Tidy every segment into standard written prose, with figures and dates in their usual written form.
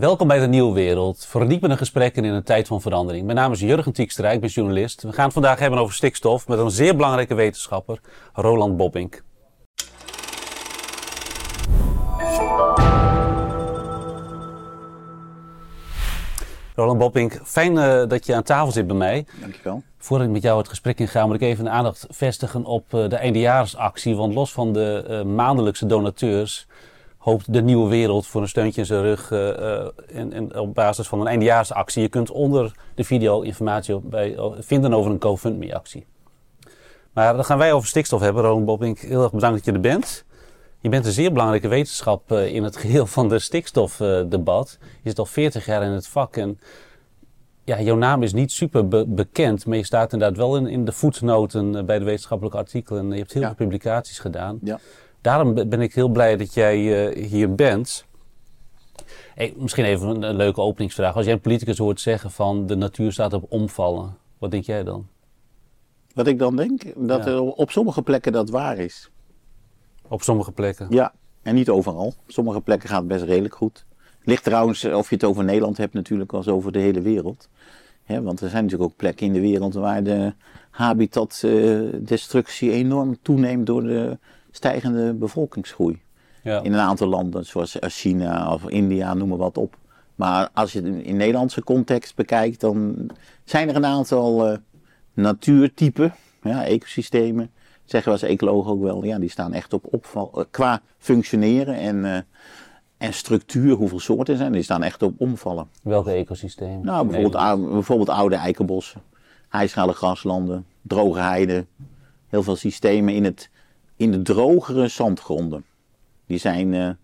Welkom bij De Nieuwe Wereld. Verdiepende gesprekken in een tijd van verandering. Mijn naam is Jurgen Tiekstra, ik ben journalist. We gaan het vandaag hebben over stikstof met een zeer belangrijke wetenschapper, Roland Bobbink. Roland Bobbink, fijn dat je aan tafel zit bij mij. Dankjewel. Voordat ik met jou het gesprek inga, moet ik even de aandacht vestigen op de eindejaarsactie. Want los van de maandelijkse donateurs hoopt De Nieuwe Wereld voor een steuntje in zijn rug en op basis van een eindejaarsactie. Je kunt onder de video informatie vinden over een GoFundMe-actie. Maar dan gaan wij over stikstof hebben. Roland Bobbink, heel erg bedankt dat je er bent. Je bent een zeer belangrijke wetenschap in het geheel van de stikstofdebat. Je zit al 40 jaar in het vak en ja, jouw naam is niet super bekend, maar je staat inderdaad wel in de voetnoten bij de wetenschappelijke artikelen. Je hebt heel veel publicaties gedaan. Ja. Daarom ben ik heel blij dat jij hier bent. Hey, misschien even een leuke openingsvraag. Als jij een politicus hoort zeggen van de natuur staat op omvallen, wat denk jij dan? Wat ik dan denk? Dat er op sommige plekken dat waar is. Op sommige plekken? Ja, en niet overal. Op sommige plekken gaat het best redelijk goed. Ligt trouwens, of je het over Nederland hebt natuurlijk, als over de hele wereld. He, want er zijn natuurlijk ook plekken in de wereld waar de habitatdestructie enorm toeneemt door de stijgende bevolkingsgroei. Ja. In een aantal landen, zoals China of India, noem maar wat op. Maar als je het in de Nederlandse context bekijkt, dan zijn er een aantal natuurtypen, ecosystemen. Zeggen we als ecologen ook wel, ja, die staan echt op opval. Qua functioneren en structuur, hoeveel soorten er zijn, die staan echt op omvallen. Welke ecosystemen? Nou, bijvoorbeeld oude eikenbossen, hijschalige graslanden, droge heiden. Heel veel systemen in de drogere zandgronden. Die zijn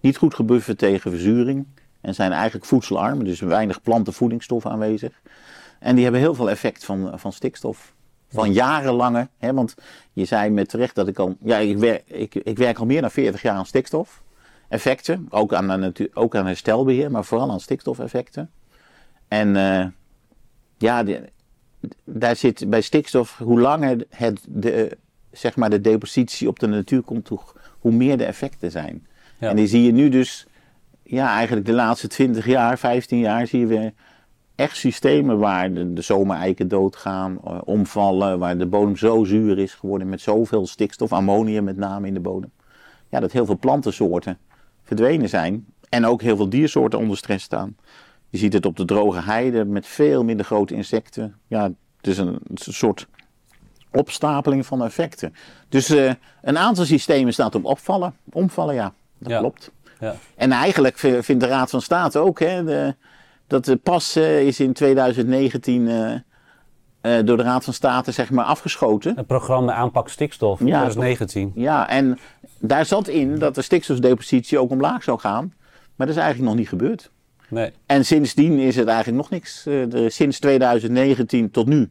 niet goed gebufferd tegen verzuring en zijn eigenlijk voedselarm, dus weinig plantenvoedingsstof aanwezig. En die hebben heel veel effect van stikstof. Van jarenlange, hè, want je zei me terecht dat ik werk al meer dan 40 jaar aan stikstofeffecten. Ook aan herstelbeheer, maar vooral aan stikstofeffecten. En daar zit bij stikstof, hoe langer de depositie op de natuur komt, hoe meer de effecten zijn. Ja. En die zie je nu dus, eigenlijk de laatste 20 jaar, 15 jaar zie je weer echt systemen waar de zomereiken doodgaan, omvallen, waar de bodem zo zuur is geworden met zoveel stikstof, ammonium met name in de bodem. Ja, dat heel veel plantensoorten verdwenen zijn en ook heel veel diersoorten onder stress staan. Je ziet het op de droge heide met veel minder grote insecten. Ja, het is een soort opstapeling van effecten. Dus een aantal systemen staat op omvallen, ja, dat klopt. Ja. En eigenlijk vindt de Raad van State ook, hè, dat de PAS is in 2019 door de Raad van State afgeschoten. Het programma aanpak stikstof, 2019. Ja, en daar zat in dat de stikstofdepositie ook omlaag zou gaan. Maar dat is eigenlijk nog niet gebeurd. Nee. En sindsdien is het eigenlijk nog niks. Sinds 2019 tot nu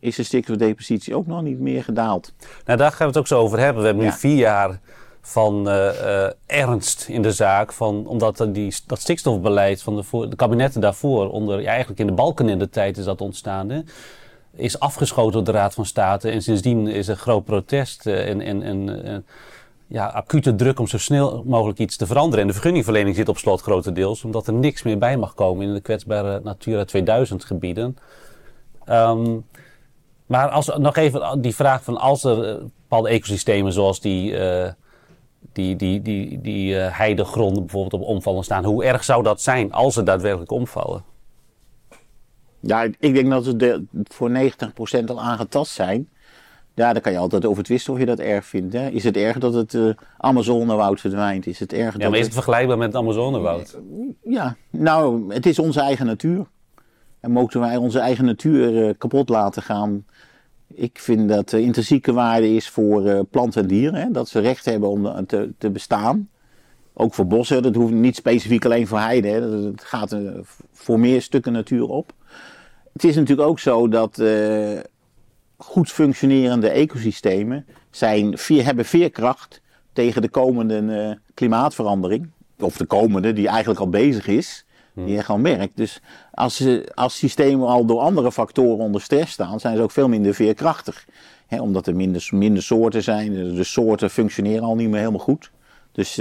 is de stikstofdepositie ook nog niet meer gedaald. Nou, daar gaan we het ook zo over hebben. We hebben nu 4 jaar... van ernst in de zaak, omdat dat stikstofbeleid van de kabinetten daarvoor, eigenlijk in de Balken in de tijd is dat ontstaan, hè, is afgeschoten door de Raad van State. En sindsdien is er groot protest en acute druk om zo snel mogelijk iets te veranderen. En de vergunningverlening zit op slot grotendeels, omdat er niks meer bij mag komen in de kwetsbare Natura 2000 gebieden. Maar nog even die vraag van, als er bepaalde ecosystemen zoals die heidegronden bijvoorbeeld op omvallen staan, hoe erg zou dat zijn als ze daadwerkelijk omvallen? Ja, ik denk dat ze voor 90% al aangetast zijn. Ja, daar kan je altijd over twisten of je dat erg vindt. Hè? Is het erg dat het Amazonewoud verdwijnt? Is het erg dat maar is het vergelijkbaar met het Amazonewoud? Ja, nou, het is onze eigen natuur. En mogen wij onze eigen natuur kapot laten gaan? Ik vind dat de intrinsieke waarde is voor planten en dieren. Hè? Dat ze recht hebben om te bestaan. Ook voor bossen. Dat hoeft niet specifiek alleen voor heide. Hè? Het gaat voor meer stukken natuur op. Het is natuurlijk ook zo dat goed functionerende ecosystemen hebben veerkracht tegen de komende klimaatverandering. Of de komende, die eigenlijk al bezig is. Die je gewoon merkt. Dus als systemen al door andere factoren onder stress staan, zijn ze ook veel minder veerkrachtig. He, omdat er minder soorten zijn. De soorten functioneren al niet meer helemaal goed. Dus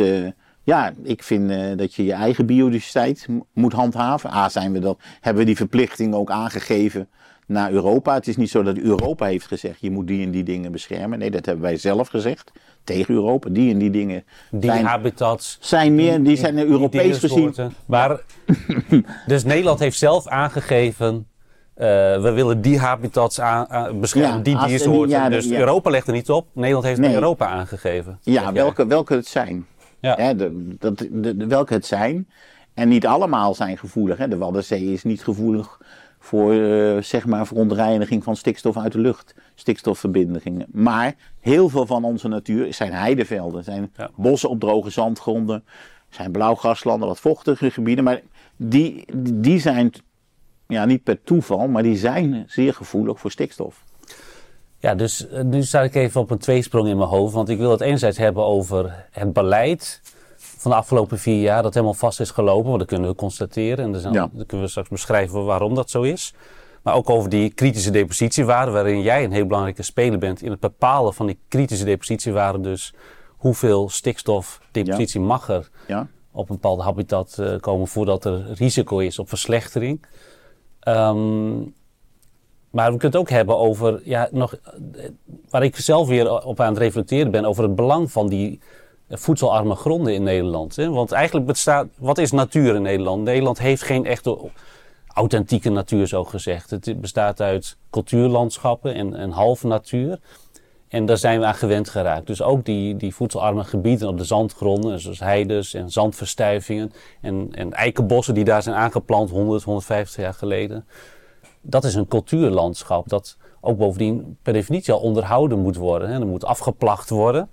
Ja, ik vind dat je je eigen biodiversiteit moet handhaven. Hebben we die verplichting ook aangegeven naar Europa. Het is niet zo dat Europa heeft gezegd, je moet die en die dingen beschermen. Nee, dat hebben wij zelf gezegd, tegen Europa. Die en die dingen zijn Europees gezien. Maar, dus Nederland heeft zelf aangegeven, we willen die habitats beschermen, ja, die diersoorten. Europa legt er niet op, Nederland heeft het Europa aangegeven. Ja, welke het zijn. Ja. Hè, welke het zijn. En niet allemaal zijn gevoelig. Hè. De Waddenzee is niet gevoelig voor verontreiniging van stikstof uit de lucht. Stikstofverbindingen. Maar heel veel van onze natuur zijn heidevelden. Zijn bossen op droge zandgronden. Zijn blauwgraslanden, wat vochtige gebieden. Maar die zijn, niet per toeval, maar die zijn zeer gevoelig voor stikstof. Ja, dus nu sta ik even op een tweesprong in mijn hoofd. Want ik wil het enerzijds hebben over het beleid van de afgelopen 4 jaar. Dat helemaal vast is gelopen. Want dat kunnen we constateren. En dan kunnen we straks beschrijven waarom dat zo is. Maar ook over die kritische depositiewaarde. Waarin jij een heel belangrijke speler bent. In het bepalen van die kritische depositiewaarde. Dus hoeveel stikstofdepositie mag er op een bepaald habitat komen. Voordat er risico is op verslechtering. Maar we kunnen het ook hebben over, waar ik zelf weer op aan het reflecteren ben, over het belang van die voedselarme gronden in Nederland. Hè? Want eigenlijk wat is natuur in Nederland? Nederland heeft geen echte authentieke natuur, zo gezegd. Het bestaat uit cultuurlandschappen en halve natuur. En daar zijn we aan gewend geraakt. Dus ook die voedselarme gebieden op de zandgronden, zoals heides en zandverstuivingen en eikenbossen die daar zijn aangeplant 100, 150 jaar geleden. Dat is een cultuurlandschap dat ook bovendien per definitie al onderhouden moet worden. Er moet afgeplakt worden.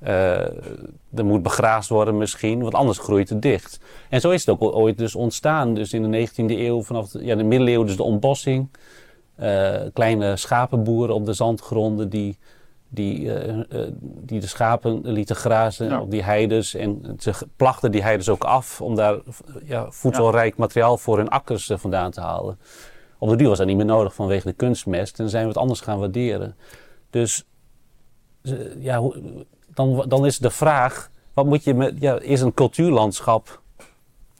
Er moet begraasd worden misschien, want anders groeit het dicht. En zo is het ook ooit dus ontstaan. Dus in de 19e eeuw, vanaf de middeleeuwen, dus de ontbossing. Kleine schapenboeren op de zandgronden die de schapen lieten grazen op die heides. En ze plachten die heides ook af om daar voedselrijk materiaal voor hun akkers vandaan te halen. Op de duur was dat niet meer nodig vanwege de kunstmest. En dan zijn we het anders gaan waarderen. Dus dan is de vraag, wat moet je is een cultuurlandschap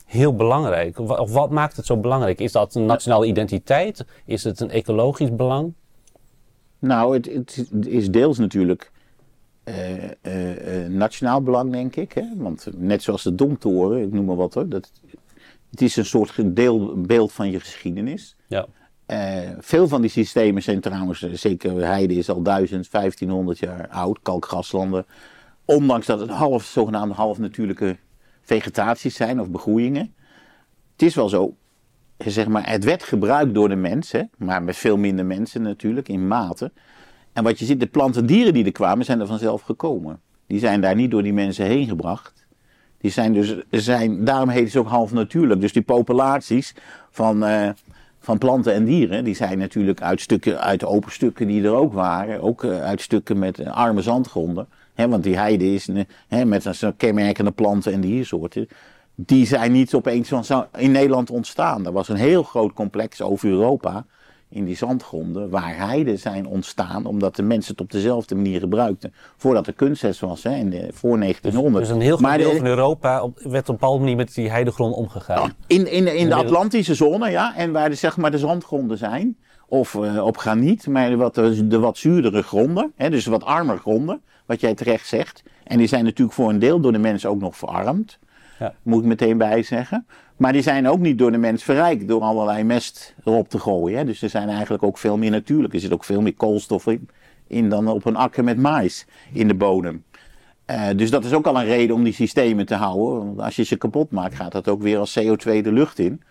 heel belangrijk? Of wat maakt het zo belangrijk? Is dat een nationale identiteit? Is het een ecologisch belang? Nou, het is deels natuurlijk nationaal belang, denk ik. Hè? Want net zoals de Domtoren, ik noem maar wat hoor. Het is een soort beeld van je geschiedenis. Ja. Veel van die systemen zijn trouwens, zeker heide is al 1500 jaar oud, kalkgraslanden. Ondanks dat het zogenaamd half natuurlijke vegetaties zijn of begroeiingen. Het is wel zo, zeg maar, het werd gebruikt door de mensen, maar met veel minder mensen natuurlijk, in mate. En wat je ziet, de planten en dieren die er kwamen, zijn er vanzelf gekomen. Die zijn daar niet door die mensen heen gebracht. Die zijn daarom heet het ook half natuurlijk. Dus die populaties van planten en dieren, die zijn natuurlijk uit open stukken die er ook waren. Ook uit stukken met arme zandgronden. He, want die heide is met zo'n kenmerkende planten en diersoorten. Die zijn niet opeens in Nederland ontstaan. Er was een heel groot complex over Europa in die zandgronden waar heiden zijn ontstaan, omdat de mensen het op dezelfde manier gebruikten voordat er kunstmest was, voor 1900. Dus een heel groot deel van Europa werd op een bepaalde manier met die heidegrond omgegaan. Nou, in de Atlantische zone, en waar de zandgronden zijn, of op graniet, maar de wat zuurdere gronden, dus wat armer gronden, wat jij terecht zegt. En die zijn natuurlijk voor een deel door de mens ook nog verarmd. Ja. Moet ik meteen bij zeggen. Maar die zijn ook niet door de mens verrijkt door allerlei mest erop te gooien. Hè. Dus er zijn eigenlijk ook veel meer natuurlijk. Er zit ook veel meer koolstof in dan op een akker met maïs in de bodem. Dus dat is ook al een reden om die systemen te houden. Want als je ze kapot maakt, gaat dat ook weer als CO2 de lucht in.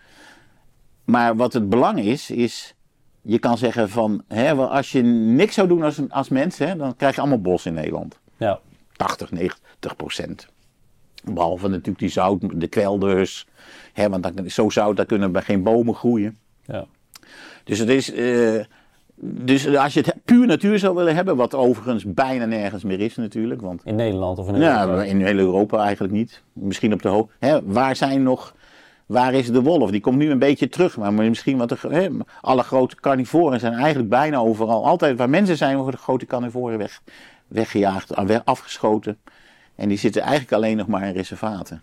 Maar wat het belang is je kan zeggen van, als je niks zou doen als mens, dan krijg je allemaal bos in Nederland. Ja. 80-90%. Behalve natuurlijk die zout, de kwelders. Want zo zout, daar kunnen bij geen bomen groeien. Ja. Dus het is. Dus als je het puur natuur zou willen hebben, wat overigens bijna nergens meer is natuurlijk. Want, in Nederland of in Europa? Nou, in heel Europa eigenlijk niet. Misschien op de hoogte. Waar is de wolf? Die komt nu een beetje terug. Maar misschien alle grote carnivoren zijn eigenlijk bijna overal. Altijd waar mensen zijn, worden de grote carnivoren weggejaagd, afgeschoten. En die zitten eigenlijk alleen nog maar in reservaten.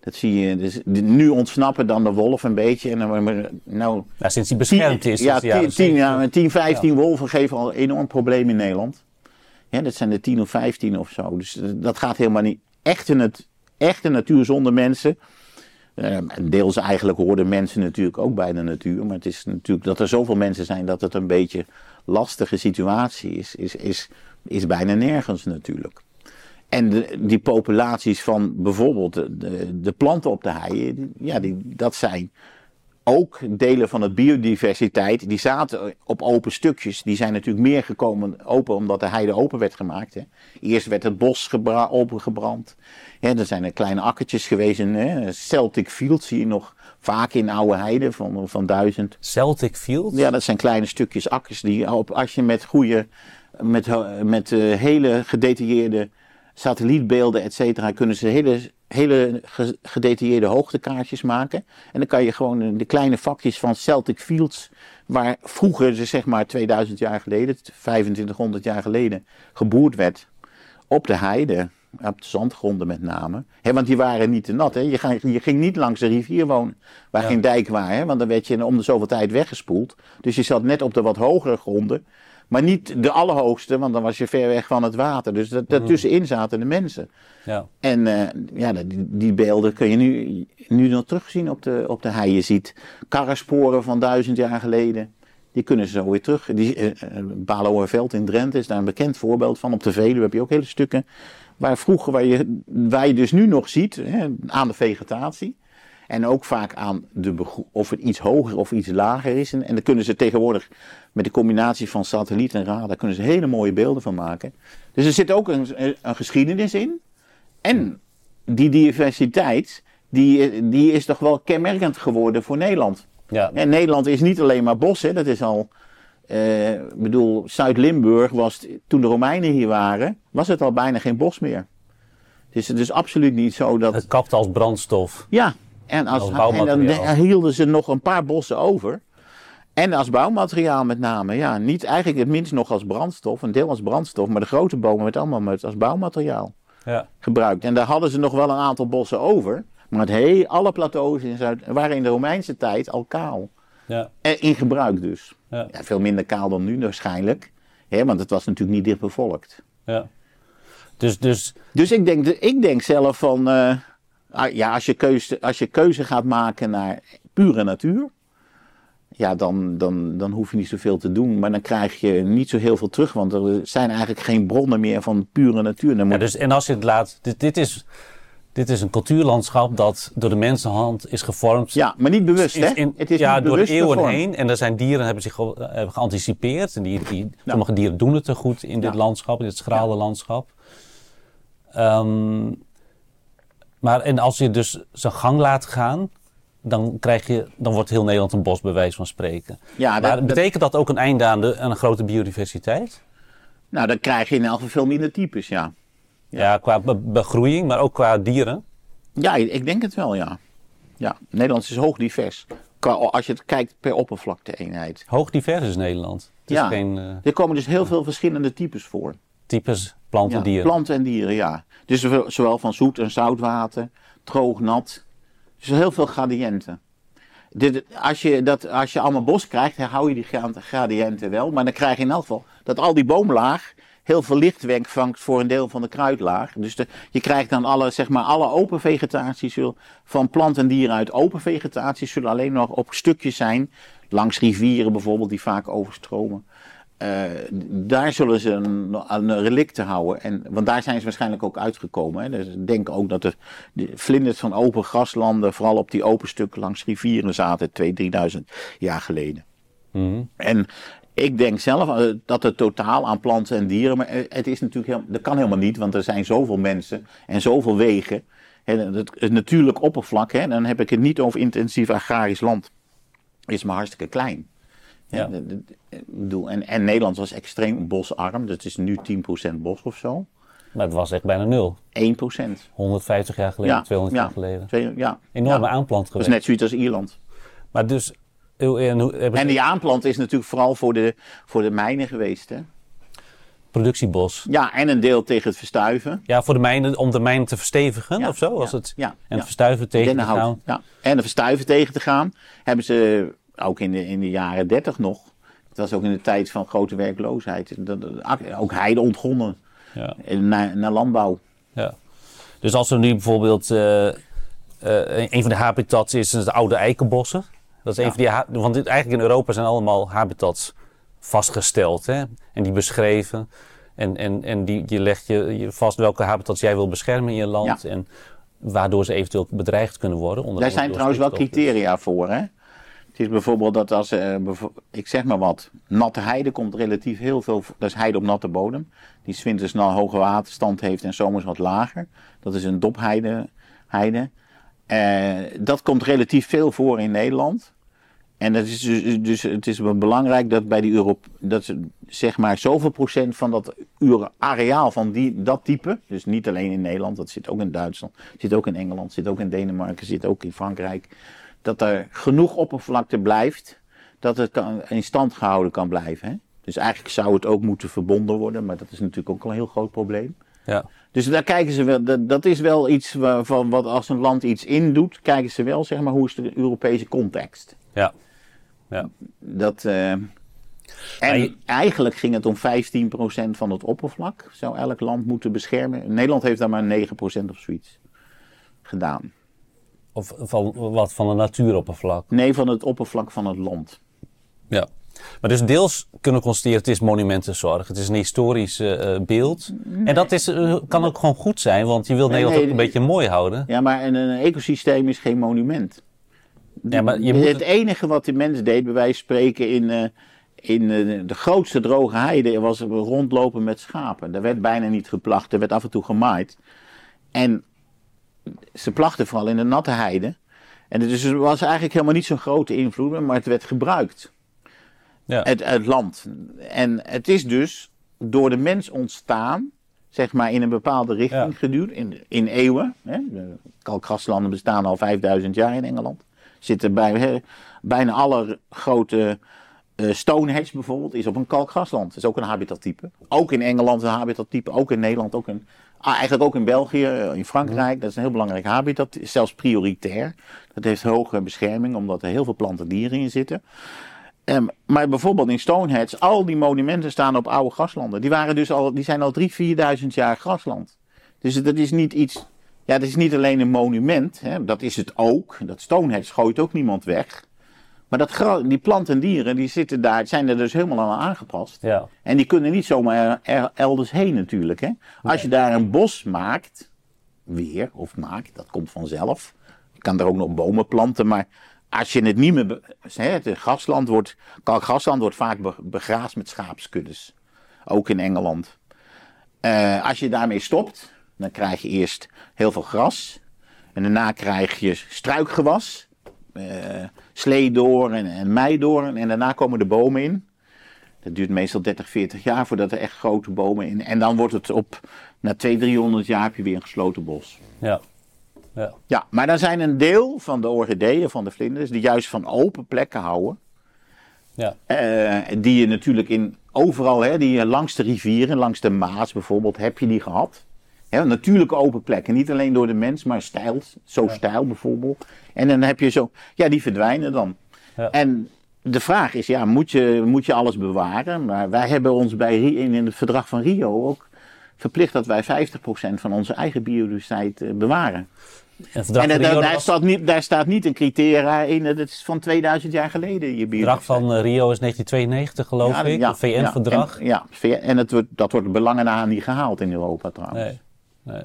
Dat zie je, dus nu ontsnappen dan de wolf een beetje. En dan, nou, ja, sinds die beschermd is. Ja, 10, 15 wolven geven al een enorm probleem in Nederland. Ja, dat zijn er 10 of 15 of zo. Dus dat gaat helemaal niet. Echte natuur zonder mensen. Deels eigenlijk hoorden mensen natuurlijk ook bij de natuur. Maar het is natuurlijk dat er zoveel mensen zijn dat het een beetje lastige situatie is bijna nergens natuurlijk. En die populaties van bijvoorbeeld de planten op de heien, ja, dat zijn ook delen van de biodiversiteit. Die zaten op open stukjes. Die zijn natuurlijk meer gekomen open omdat de heide open werd gemaakt. Hè. Eerst werd het bos opengebrand. Ja, er zijn er kleine akkertjes geweest. Hè. Celtic Fields zie je nog vaak in oude heiden van 1000. Celtic Fields? Ja, dat zijn kleine stukjes akkers die als je met goede, met hele gedetailleerde satellietbeelden, et cetera, kunnen ze hele gedetailleerde hoogtekaartjes maken. En dan kan je gewoon de kleine vakjes van Celtic Fields, waar vroeger, dus zeg maar 2000 jaar geleden, 2500 jaar geleden, geboerd werd op de heide, op de zandgronden met name. He, want die waren niet te nat. Hè? Je ging niet langs de rivier wonen, waar geen dijk was. Hè? Want dan werd je om de zoveel tijd weggespoeld. Dus je zat net op de wat hogere gronden. Maar niet de allerhoogste, want dan was je ver weg van het water. Dus daartussenin zaten de mensen. Ja. En die beelden kun je nu nog terugzien op de hei. Je ziet karrensporen van 1000 jaar geleden. Die kunnen ze zo weer terug. Baloerveld in Drenthe is daar een bekend voorbeeld van. Op de Veluwe heb je ook hele stukken. Waar je dus nu nog ziet, hè, aan de vegetatie. En ook vaak aan of het iets hoger of iets lager is. En dan kunnen ze tegenwoordig met de combinatie van satelliet en radar kunnen ze hele mooie beelden van maken. Dus er zit ook een geschiedenis in. En die diversiteit, die is toch wel kenmerkend geworden voor Nederland. Ja. En Nederland is niet alleen maar bos, hè. Dat is al... Zuid-Limburg was, toen de Romeinen hier waren, was het al bijna geen bos meer. Dus het is absoluut niet zo dat... Het kapt als brandstof. Ja. En dan hielden ze nog een paar bossen over. En als bouwmateriaal met name. Ja, niet eigenlijk het minst nog als brandstof. Een deel als brandstof. Maar de grote bomen werd allemaal als bouwmateriaal gebruikt. En daar hadden ze nog wel een aantal bossen over. Maar alle plateaus waren in de Romeinse tijd al kaal. Ja. In gebruik dus. Ja. Ja, veel minder kaal dan nu waarschijnlijk. Hè, want het was natuurlijk niet dicht bevolkt. Ja. Dus ik denk zelf van... Ja, als je keuze gaat maken naar pure natuur, ja, dan hoef je niet zoveel te doen. Maar dan krijg je niet zo heel veel terug, want er zijn eigenlijk geen bronnen meer van pure natuur. Dan moet... ja, dus, en als je het laat... Dit is een cultuurlandschap dat door de mensenhand is gevormd. Ja, maar niet bewust, hè? Door de eeuwen heen. En er zijn dieren hebben zich geanticipeerd. En sommige dieren doen het er goed in dit landschap, in dit schrale landschap. En als je dus zijn gang laat gaan, dan wordt heel Nederland een bos, bij wijze van spreken. Ja, maar betekent dat ook een einde aan een grote biodiversiteit? Nou, dan krijg je in elk geval veel minder types, ja. Ja, qua begroeiing, maar ook qua dieren? Ja, ik denk het wel, ja. Ja, Nederland is hoog divers. Als je het kijkt per oppervlakte-eenheid. Hoog divers is Nederland. Het is er komen dus heel veel verschillende types voor. Types planten en dieren. Planten en dieren, ja. Dus zowel van zoet en zoutwater, droog, nat. Dus heel veel gradiënten. Als je allemaal bos krijgt, hou je die gradiënten wel. Maar dan krijg je in elk geval dat al die boomlaag heel veel licht wegvangt voor een deel van de kruidlaag. Dus je krijgt dan alle open vegetatie van plant en dieren uit open vegetatie zullen alleen nog op stukjes zijn. Langs rivieren bijvoorbeeld, die vaak overstromen. Daar zullen ze een relicten houden. Want daar zijn ze waarschijnlijk ook uitgekomen. Hè. Dus ik denk ook dat de vlinders van open graslanden, vooral op die open stukken langs rivieren zaten, 2000-3000 jaar geleden. Mm-hmm. En ik denk zelf dat het totaal aan planten en dieren, maar het is natuurlijk dat kan helemaal niet, want er zijn zoveel mensen en zoveel wegen. Hè, het natuurlijk oppervlak, hè, dan heb ik het niet over intensief agrarisch land, is maar hartstikke klein. Ja. En Nederland was extreem bosarm. Dat is nu 10% bos of zo. Maar het was echt bijna 0. 1%. 150 jaar geleden, 200 jaar geleden. Enorme aanplant geweest. Dat is net zoiets als Ierland. Maar dus... En die aanplant is natuurlijk vooral voor de mijnen geweest, hè? productiebos. Ja, en een deel tegen het verstuiven. Ja, voor de mijnen, om de mijnen te verstevigen of zo. Was het. Ja, en verstuiven tegen te gaan. Ja. En de verstuiven tegen te gaan. Hebben ze ook in de jaren 30 nog. Dat was ook in de tijd van grote werkloosheid. Ook heide ontgonnen. Ja. Naar landbouw. Ja. Dus als er nu bijvoorbeeld... een van de habitats is de oude eikenbossen. Dat is want eigenlijk in Europa zijn allemaal habitats vastgesteld. Hè? En die beschreven. En die leg je vast welke habitats jij wil beschermen in je land. Ja. En waardoor ze eventueel bedreigd kunnen worden. Daar zijn trouwens wel criteria voor. Hè? Het is bijvoorbeeld dat als, ik zeg maar wat, natte heide komt relatief heel veel. Dat is heide op natte bodem. Die 's winters een hoge waterstand heeft en zomers wat lager. Dat is een dopheide. Dat komt relatief veel voor in Nederland. En dat is dus het is belangrijk dat bij die dat zeg maar zoveel procent van dat areaal van dat type, dus niet alleen in Nederland, dat zit ook in Duitsland, zit ook in Engeland, zit ook in Denemarken, zit ook in Frankrijk, dat er genoeg oppervlakte blijft dat het in stand gehouden kan blijven. Hè? Dus eigenlijk zou het ook moeten verbonden worden, maar dat is natuurlijk ook al een heel groot probleem. Ja. Dus daar kijken ze wel, dat is wel iets van wat als een land iets indoet, kijken ze wel, zeg maar, hoe is de Europese context. Ja. Ja. Eigenlijk ging het om 15% van het oppervlak, zou elk land moeten beschermen. Nederland heeft daar maar 9% of zoiets gedaan. Of van wat, van de natuuroppervlak? Nee, van het oppervlak van het land. Ja. Maar dus deels kunnen constateren, het is monumentenzorg. Het is een historisch beeld. Nee. En dat kan ook gewoon goed zijn, want je wilt Nederland ook een beetje mooi houden. Ja, maar een ecosysteem is geen monument. Ja, maar het enige wat de mens deed, bij wijze van spreken, in de grootste droge heide, was rondlopen met schapen. Er werd bijna niet geplacht, er werd af en toe gemaaid. En ze plachten vooral in de natte heide. En dus er was eigenlijk helemaal niet zo'n grote invloed, maar het werd gebruikt. Ja. Het land. En het is dus door de mens ontstaan, zeg maar, in een bepaalde richting geduwd, in eeuwen. Hè? De kalkgraslanden bestaan al 5000 jaar in Engeland. Zitten bijna alle grote Stonehenge bijvoorbeeld, is op een kalkgrasland. Dat is ook een habitattype. Ook in Engeland een habitattype, ook in Nederland, ook eigenlijk ook in België, in Frankrijk. Dat is een heel belangrijk habitat, zelfs prioritair. Dat heeft hoge bescherming, omdat er heel veel planten dieren in zitten. Maar bijvoorbeeld in Stonehenge, al die monumenten staan op oude graslanden. Die zijn al 3.000-4.000 jaar grasland. Dus dat is niet iets... Ja, dat is niet alleen een monument. Hè, dat is het ook. Dat Stonehenge gooit ook niemand weg. Maar die planten en dieren, die zitten daar, zijn er dus helemaal aan aangepast. Ja. En die kunnen niet zomaar elders heen natuurlijk. Hè. Als je daar een bos maakt, dat komt vanzelf. Je kan daar ook nog bomen planten, maar... Als je het niet meer... Het grasland wordt vaak begraasd met schaapskuddes. Ook in Engeland. Als je daarmee stopt, dan krijg je eerst heel veel gras. En daarna krijg je struikgewas. Sleedoorn en meidoorn. En daarna komen de bomen in. Dat duurt meestal 30-40 jaar voordat er echt grote bomen in... En dan wordt het na 200-300 jaar heb je weer een gesloten bos. Ja. Ja, maar dan zijn een deel van de orchideeën, van de vlinders, die juist van open plekken houden. Ja. Die je natuurlijk overal, hè, die je langs de rivieren, langs de Maas bijvoorbeeld, heb je die gehad. Hè, natuurlijke open plekken, niet alleen door de mens, maar stijl bijvoorbeeld. En dan heb je die verdwijnen dan. Ja. En de vraag is, moet je alles bewaren? Maar wij hebben ons in het verdrag van Rio ook verplicht dat wij 50% van onze eigen biodiversiteit bewaren. Daar staat niet een criteria in, dat is van 2000 jaar geleden. Het verdrag van Rio is 1992 geloof ik, het VN-verdrag. En dat wordt belangen aan niet gehaald in Europa trouwens. Nee.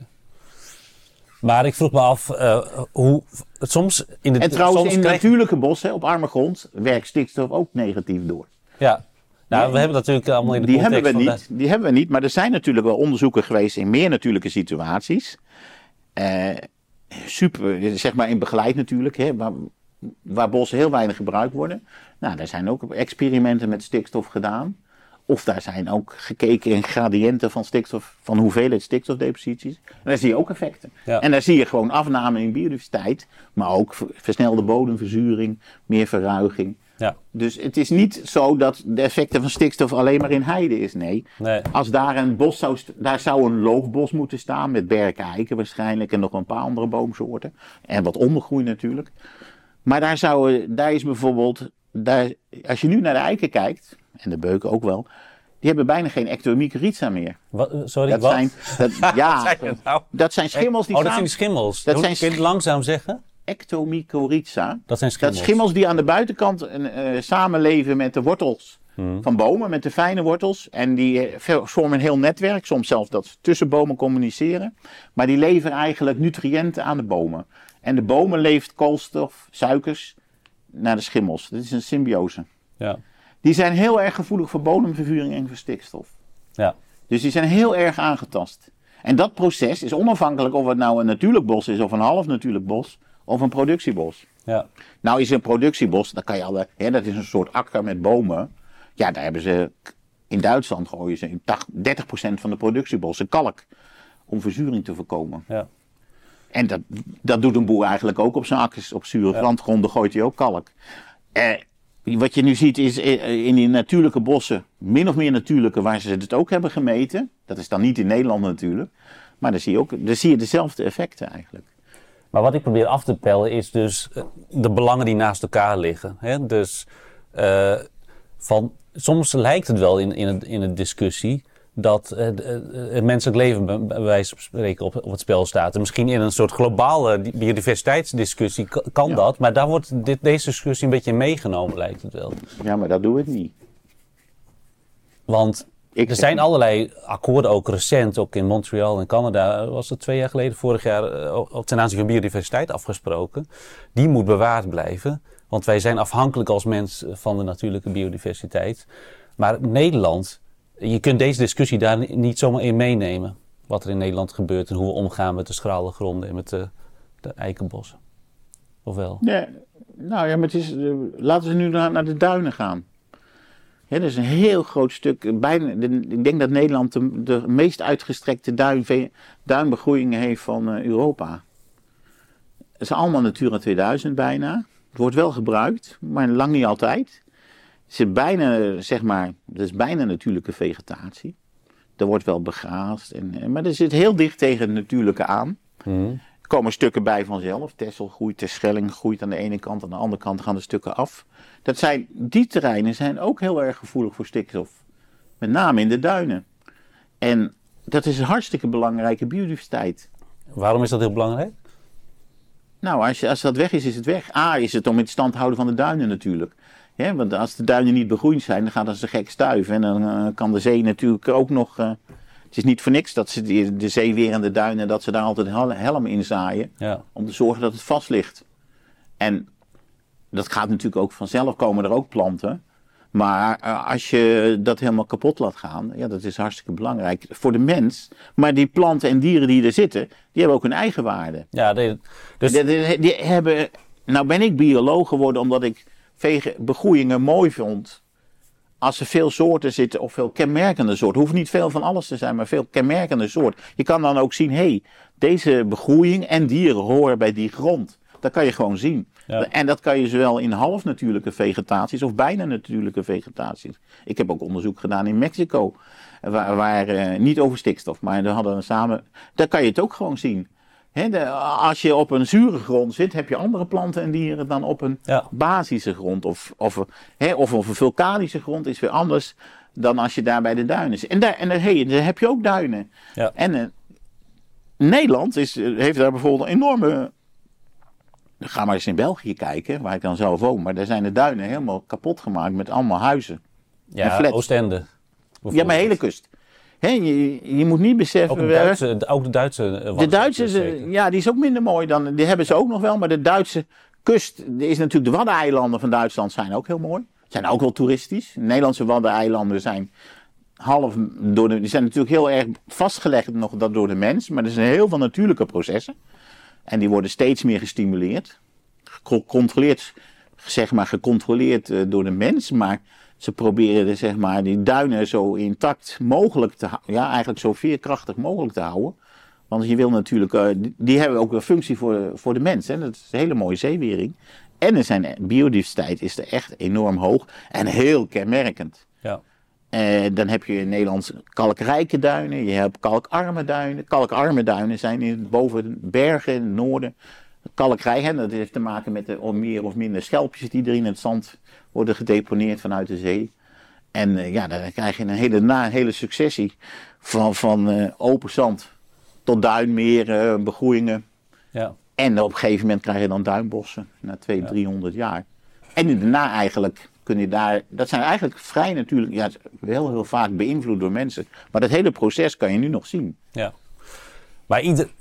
Maar ik vroeg me af hoe het soms... En trouwens natuurlijke bossen op arme grond werkt stikstof ook negatief door. Ja. Nou, we hebben natuurlijk allemaal in de context die hebben we niet, maar er zijn natuurlijk wel onderzoeken geweest in meer natuurlijke situaties. Super, zeg maar in begeleid natuurlijk, hè, waar bossen heel weinig gebruikt worden. Nou, daar zijn ook experimenten met stikstof gedaan. Of daar zijn ook gekeken in gradiënten van stikstof, van hoeveelheid stikstofdeposities. En daar zie je ook effecten. Ja. En daar zie je gewoon afname in biodiversiteit, maar ook versnelde bodemverzuring, meer verruiging. Ja. Dus het is niet zo dat de effecten van stikstof alleen maar in heide is. Nee. Als daar een bos zou een loogbos moeten staan met berken, eiken waarschijnlijk en nog een paar andere boomsoorten. En wat ondergroei natuurlijk. Maar als je nu naar de eiken kijkt, en de beuken ook wel, die hebben bijna geen ectomycorrhiza meer. Wat? Dat zijn schimmels die dat zijn die schimmels. Dat zijn kun je het langzaam zeggen? Ectomycorrhiza. Dat zijn schimmels. Dat schimmels die aan de buitenkant samenleven met de wortels van bomen, met de fijne wortels. En die vormen een heel netwerk, soms zelfs dat ze tussen bomen communiceren. Maar die leveren eigenlijk nutriënten aan de bomen. En de bomen levert koolstof, suikers naar de schimmels. Dit is een symbiose. Ja. Die zijn heel erg gevoelig voor bodemvervuring en voor stikstof. Ja. Dus die zijn heel erg aangetast. En dat proces is onafhankelijk of het nou een natuurlijk bos is of een half natuurlijk bos of een productiebos. Ja. Nou is een productiebos, dan kan je dat is een soort akker met bomen. Ja, daar hebben ze in Duitsland gooien ze 30% van de productiebossen kalk om verzuring te voorkomen. Ja. En dat doet een boer eigenlijk ook op zijn akkers, op zure landgronden gooit hij ook kalk. Wat je nu ziet is in die natuurlijke bossen, min of meer natuurlijke, waar ze het ook hebben gemeten. Dat is dan niet in Nederland natuurlijk. Maar daar zie je dezelfde effecten eigenlijk. Maar wat ik probeer af te pellen is dus de belangen die naast elkaar liggen. Hè? Dus soms lijkt het wel in de discussie dat het menselijk leven bij wijze van spreken op het spel staat. En misschien in een soort globale biodiversiteitsdiscussie kan dat. Maar daar wordt deze discussie een beetje meegenomen, lijkt het wel. Ja, maar dat doe ik niet. Want er zijn allerlei akkoorden, ook recent, ook in Montreal in Canada, was dat 2 jaar geleden, vorig jaar, ten aanzien van biodiversiteit afgesproken. Die moet bewaard blijven, want wij zijn afhankelijk als mens van de natuurlijke biodiversiteit. Maar Nederland, je kunt deze discussie daar niet zomaar in meenemen. Wat er in Nederland gebeurt en hoe we omgaan met de schrale gronden en met de eikenbossen. Of wel? Ja, maar laten we nu naar de duinen gaan. Ja, dat is een heel groot stuk. Ik denk dat Nederland de meest uitgestrekte duinbegroeiing heeft van Europa. Het is allemaal Natura 2000 bijna. Het wordt wel gebruikt, maar lang niet altijd. Het is bijna, bijna natuurlijke vegetatie. Er wordt wel begraasd, maar er zit heel dicht tegen het natuurlijke aan. Mm. Er komen stukken bij vanzelf. Texel groeit, Terschelling groeit aan de ene kant, aan de andere kant gaan de stukken af. Die terreinen zijn ook heel erg gevoelig voor stikstof. Met name in de duinen. En dat is een hartstikke belangrijke biodiversiteit. Waarom is dat heel belangrijk? Nou, als dat weg is, is het weg. Is het om in stand te houden van de duinen natuurlijk. Ja, want als de duinen niet begroeid zijn, dan gaat dat ze gek stuiven. En dan kan de zee natuurlijk ook nog... het is niet voor niks dat ze de zeewerende duinen, dat ze daar altijd helm in zaaien. Ja. Om te zorgen dat het vast ligt. En dat gaat natuurlijk ook vanzelf, komen er ook planten. Maar als je dat helemaal kapot laat gaan, ja, dat is hartstikke belangrijk voor de mens. Maar die planten en dieren die er zitten, die hebben ook hun eigen waarde. Ja, die hebben... Nou ben ik bioloog geworden omdat ik begroeiingen mooi vond. Als er veel soorten zitten of veel kenmerkende soorten. Hoeft niet veel van alles te zijn, maar veel kenmerkende soorten. Je kan dan ook zien, deze begroeiing en dieren horen bij die grond. Dat kan je gewoon zien. Ja. En dat kan je zowel in half natuurlijke vegetaties of bijna natuurlijke vegetaties. Ik heb ook onderzoek gedaan in Mexico. Waar niet over stikstof, maar daar hadden we samen... Daar kan je het ook gewoon zien. Als je op een zure grond zit, heb je andere planten en dieren dan op een basische grond. Of een vulkanische grond is weer anders dan als je daar bij de duinen zit. En daar heb je ook duinen. Ja. En Nederland heeft daar bijvoorbeeld een enorme... Ga maar eens in België kijken, waar ik dan zelf woon. Maar daar zijn de duinen helemaal kapot gemaakt met allemaal huizen. Ja, Oostende. Ja, maar hele kust. Je moet niet beseffen... Ook de Duitse... De Duitse, die is ook minder mooi dan... Die hebben ze ook nog wel, maar de Duitse kust... is natuurlijk de Waddeneilanden van Duitsland zijn ook heel mooi. Zijn ook wel toeristisch. De Nederlandse Waddeneilanden zijn half... Die zijn natuurlijk heel erg vastgelegd nog door de mens. Maar er zijn heel veel natuurlijke processen. En die worden steeds meer gestimuleerd. Gecontroleerd door de mens, maar... Ze proberen die duinen zo intact mogelijk te houden. Ja, eigenlijk zo veerkrachtig mogelijk te houden. Want je wil natuurlijk... die hebben ook een functie voor de mens. Hè? Dat is een hele mooie zeewering. En er zijn, biodiversiteit is er echt enorm hoog en heel kenmerkend. Ja. Dan heb je in Nederland kalkrijke duinen, je hebt kalkarme duinen. Kalkarme duinen zijn boven Bergen in het noorden. Kalkrijk, hè, dat heeft te maken met de meer of minder schelpjes die er in het zand worden gedeponeerd vanuit de zee. En dan krijg je een hele successie van open zand tot duinmeren, begroeiingen. Ja. En op een gegeven moment krijg je dan duinbossen na 200-300 jaar. En daarna eigenlijk kun je daar... Dat zijn eigenlijk vrij natuurlijk... Ja, wel heel vaak beïnvloed door mensen. Maar dat hele proces kan je nu nog zien. Ja. Maar eigenlijk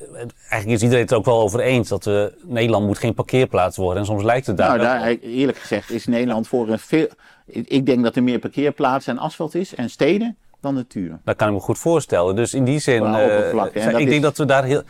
is iedereen het ook wel over eens dat Nederland moet geen parkeerplaats worden. En soms lijkt het daar... eerlijk gezegd is Nederland voor een veel... Ik denk dat er meer parkeerplaatsen en asfalt is en steden dan natuur. Dat kan ik me goed voorstellen. Dus in die zin... denk dat we daar heel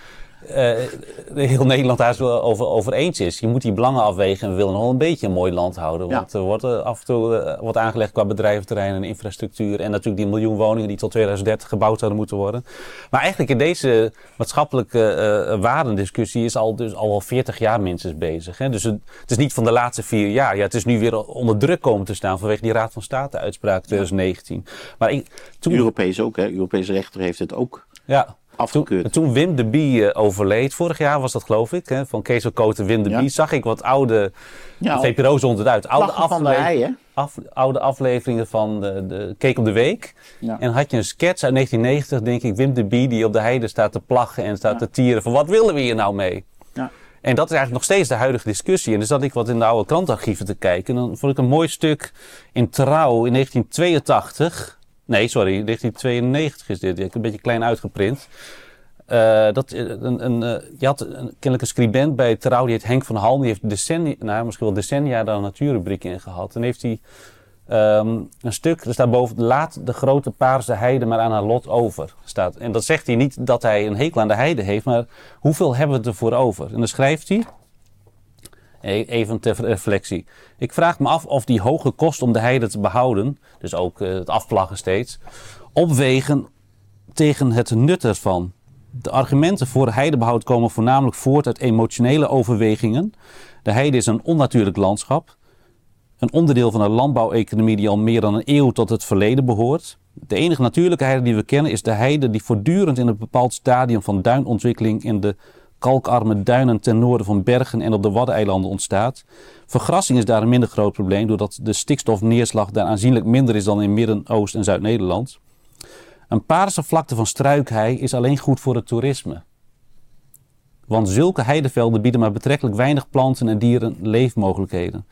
Nederland daar zo over eens is. Je moet die belangen afwegen en we willen nog een beetje een mooi land houden. Want er wordt af en toe wat aangelegd qua bedrijventerrein en infrastructuur. En natuurlijk die 1 miljoen woningen die tot 2030 gebouwd zouden moeten worden. Maar eigenlijk in deze maatschappelijke waardendiscussie is al wel 40 jaar minstens bezig. Hè? Dus het is niet van de laatste 4 jaar. Ja, het is nu weer onder druk komen te staan vanwege die Raad van State uitspraak 2019. Maar Europees ook, hè? Europees rechter heeft het ook. Ja. Toen Wim de Bie overleed, vorig jaar was dat geloof ik, hè, van Keeselkoten Wim de Bie, zag ik wat oude VPRO's onderuit. Oude afleveringen van de Keek op de Week. Ja. En had je een sketch uit 1990, denk ik, Wim de Bie die op de heide staat te plaggen en staat te tieren van wat willen we hier nou mee? Ja. En dat is eigenlijk nog steeds de huidige discussie. En dus zat ik wat in de oude krantarchieven te kijken. En dan vond ik een mooi stuk in Trouw in 1982... Nee, sorry, 1992 is dit. Ik heb een beetje klein uitgeprint. Je had kennelijk een scribent bij Trouw, die heet Henk van Halm. Die heeft misschien wel decennia daar een natuurrubriek in gehad. En heeft hij een stuk, er staat boven, laat de grote paarse heide maar aan haar lot over. Staat. En dat zegt hij niet dat hij een hekel aan de heide heeft, maar hoeveel hebben we ervoor over? En dan schrijft hij... Even ter reflectie. Ik vraag me af of die hoge kost om de heide te behouden, dus ook het afplaggen steeds, opwegen tegen het nut ervan. De argumenten voor heidebehoud komen voornamelijk voort uit emotionele overwegingen. De heide is een onnatuurlijk landschap, een onderdeel van een landbouweconomie die al meer dan een eeuw tot het verleden behoort. De enige natuurlijke heide die we kennen is de heide die voortdurend in een bepaald stadium van duinontwikkeling in de kalkarme duinen ten noorden van Bergen en op de Waddeneilanden ontstaat. Vergrassing is daar een minder groot probleem, doordat de stikstofneerslag daar aanzienlijk minder is dan in Midden-, Oost- en Zuid-Nederland. Een paarse vlakte van struikhei is alleen goed voor het toerisme. Want zulke heidevelden bieden maar betrekkelijk weinig planten en dieren leefmogelijkheden.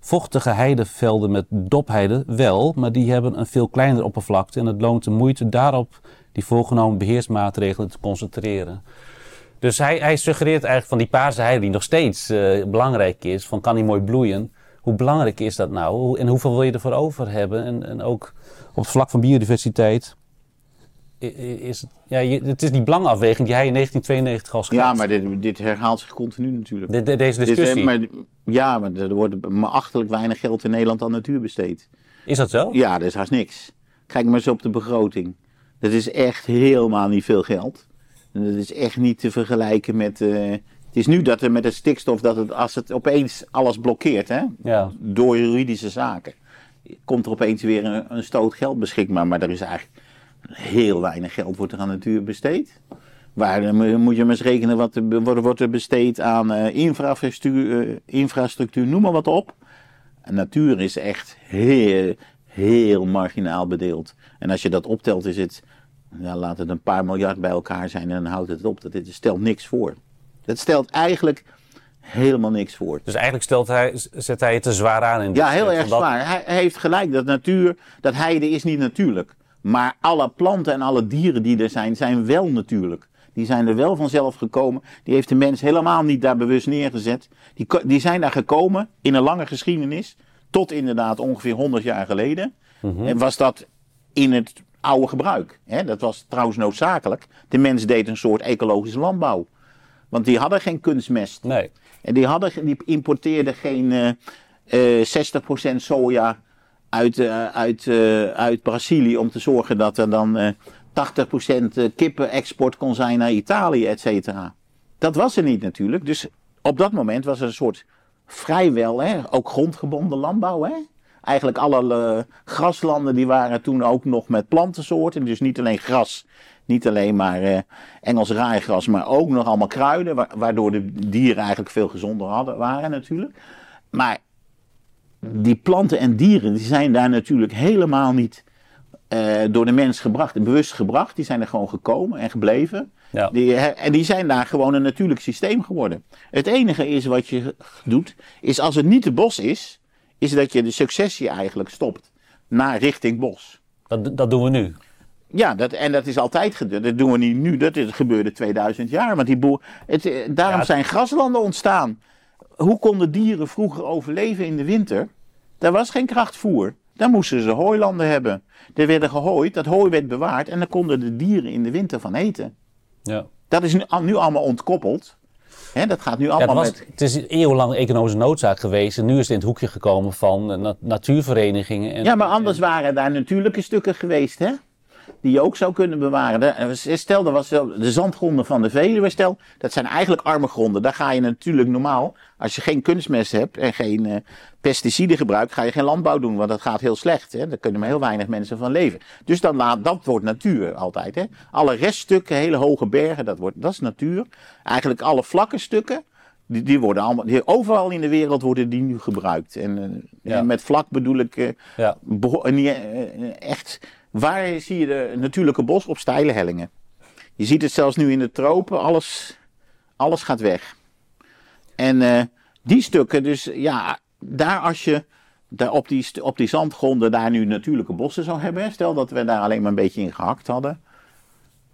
Vochtige heidevelden met dopheide wel, maar die hebben een veel kleiner oppervlakte en het loont de moeite daarop die voorgenomen beheersmaatregelen te concentreren. Dus hij suggereert eigenlijk van die paarse heide die nog steeds belangrijk is, van kan die mooi bloeien. Hoe belangrijk is dat nou? En hoeveel wil je ervoor over hebben? En ook op het vlak van biodiversiteit het is die belangenafweging die hij in 1992 al schreef. Ja, maar dit herhaalt zich continu natuurlijk. Deze discussie. Maar er wordt achterlijk weinig geld in Nederland aan natuur besteed. Is dat zo? Ja, dat is haast niks. Kijk maar eens op de begroting. Dat is echt helemaal niet veel geld. Dat is echt niet te vergelijken met... het is nu dat er met het stikstof, als het opeens alles blokkeert, hè, door juridische zaken, komt er opeens weer een stoot geld beschikbaar. Maar er is eigenlijk heel weinig geld wordt er aan natuur besteed. Moet je maar eens rekenen wat er besteed aan infrastructuur, noem maar wat op. En natuur is echt heel, heel marginaal bedeeld. En als je dat optelt is het... Ja, laat het een paar miljard bij elkaar zijn en dan houdt het op. Dat stelt niks voor. Dat stelt eigenlijk helemaal niks voor. Dus eigenlijk zet hij het te zwaar aan. Ja, heel erg zwaar. Hij heeft gelijk dat natuur, dat heide is niet natuurlijk. Maar alle planten en alle dieren die er zijn, zijn wel natuurlijk. Die zijn er wel vanzelf gekomen. Die heeft de mens helemaal niet daar bewust neergezet. Die zijn daar gekomen in een lange geschiedenis. Tot inderdaad ongeveer 100 jaar geleden. Mm-hmm. En was dat in het... oude gebruik. Hè? Dat was trouwens noodzakelijk. De mens deed een soort ecologische landbouw. Want die hadden geen kunstmest. Nee. En die importeerden geen 60% soja uit Brazilië om te zorgen dat er dan 80% kippen-export kon zijn naar Italië, et cetera. Dat was er niet natuurlijk. Dus op dat moment was er een soort vrijwel, hè, ook grondgebonden landbouw. Hè? Eigenlijk alle graslanden die waren toen ook nog met plantensoorten. Dus niet alleen gras, niet alleen maar Engels raaigras, maar ook nog allemaal kruiden. Waardoor de dieren eigenlijk veel gezonder waren natuurlijk. Maar die planten en dieren die zijn daar natuurlijk helemaal niet door de mens gebracht, bewust gebracht. Die zijn er gewoon gekomen en gebleven. Ja. En die zijn daar gewoon een natuurlijk systeem geworden. Het enige is wat je doet, is als het niet het bos is, is dat je de successie eigenlijk stopt naar richting bos. Dat doen we nu? Ja, dat is altijd gebeurd. Dat doen we niet nu, dat gebeurde 2000 jaar. Want die daarom zijn graslanden ontstaan. Hoe konden dieren vroeger overleven in de winter? Daar was geen krachtvoer. Dan moesten ze hooilanden hebben. Er werden gehooid, dat hooi werd bewaard en daar konden de dieren in de winter van eten. Ja. Dat is nu allemaal ontkoppeld. He, dat gaat nu allemaal het is eeuwenlang economische noodzaak geweest en nu is het in het hoekje gekomen van natuurverenigingen. En, ja, maar anders waren daar natuurlijke stukken geweest, hè? Die je ook zou kunnen bewaren. Stel, dat was de zandgronden van de Veluwe, dat zijn eigenlijk arme gronden. Daar ga je natuurlijk normaal, als je geen kunstmest hebt en geen pesticiden gebruikt, ga je geen landbouw doen, want dat gaat heel slecht. Hè? Daar kunnen maar heel weinig mensen van leven. Dus dat wordt natuur altijd. Hè? Alle reststukken, hele hoge bergen, dat is natuur. Eigenlijk alle vlakke stukken, die worden allemaal, overal in de wereld worden die nu gebruikt. En met vlak bedoel ik echt. Waar zie je de natuurlijke bos? Op steile hellingen. Je ziet het zelfs nu in de tropen. Alles gaat weg. En die stukken, dus ja, daar als je op die zandgronden daar nu natuurlijke bossen zou hebben. Stel dat we daar alleen maar een beetje in gehakt hadden.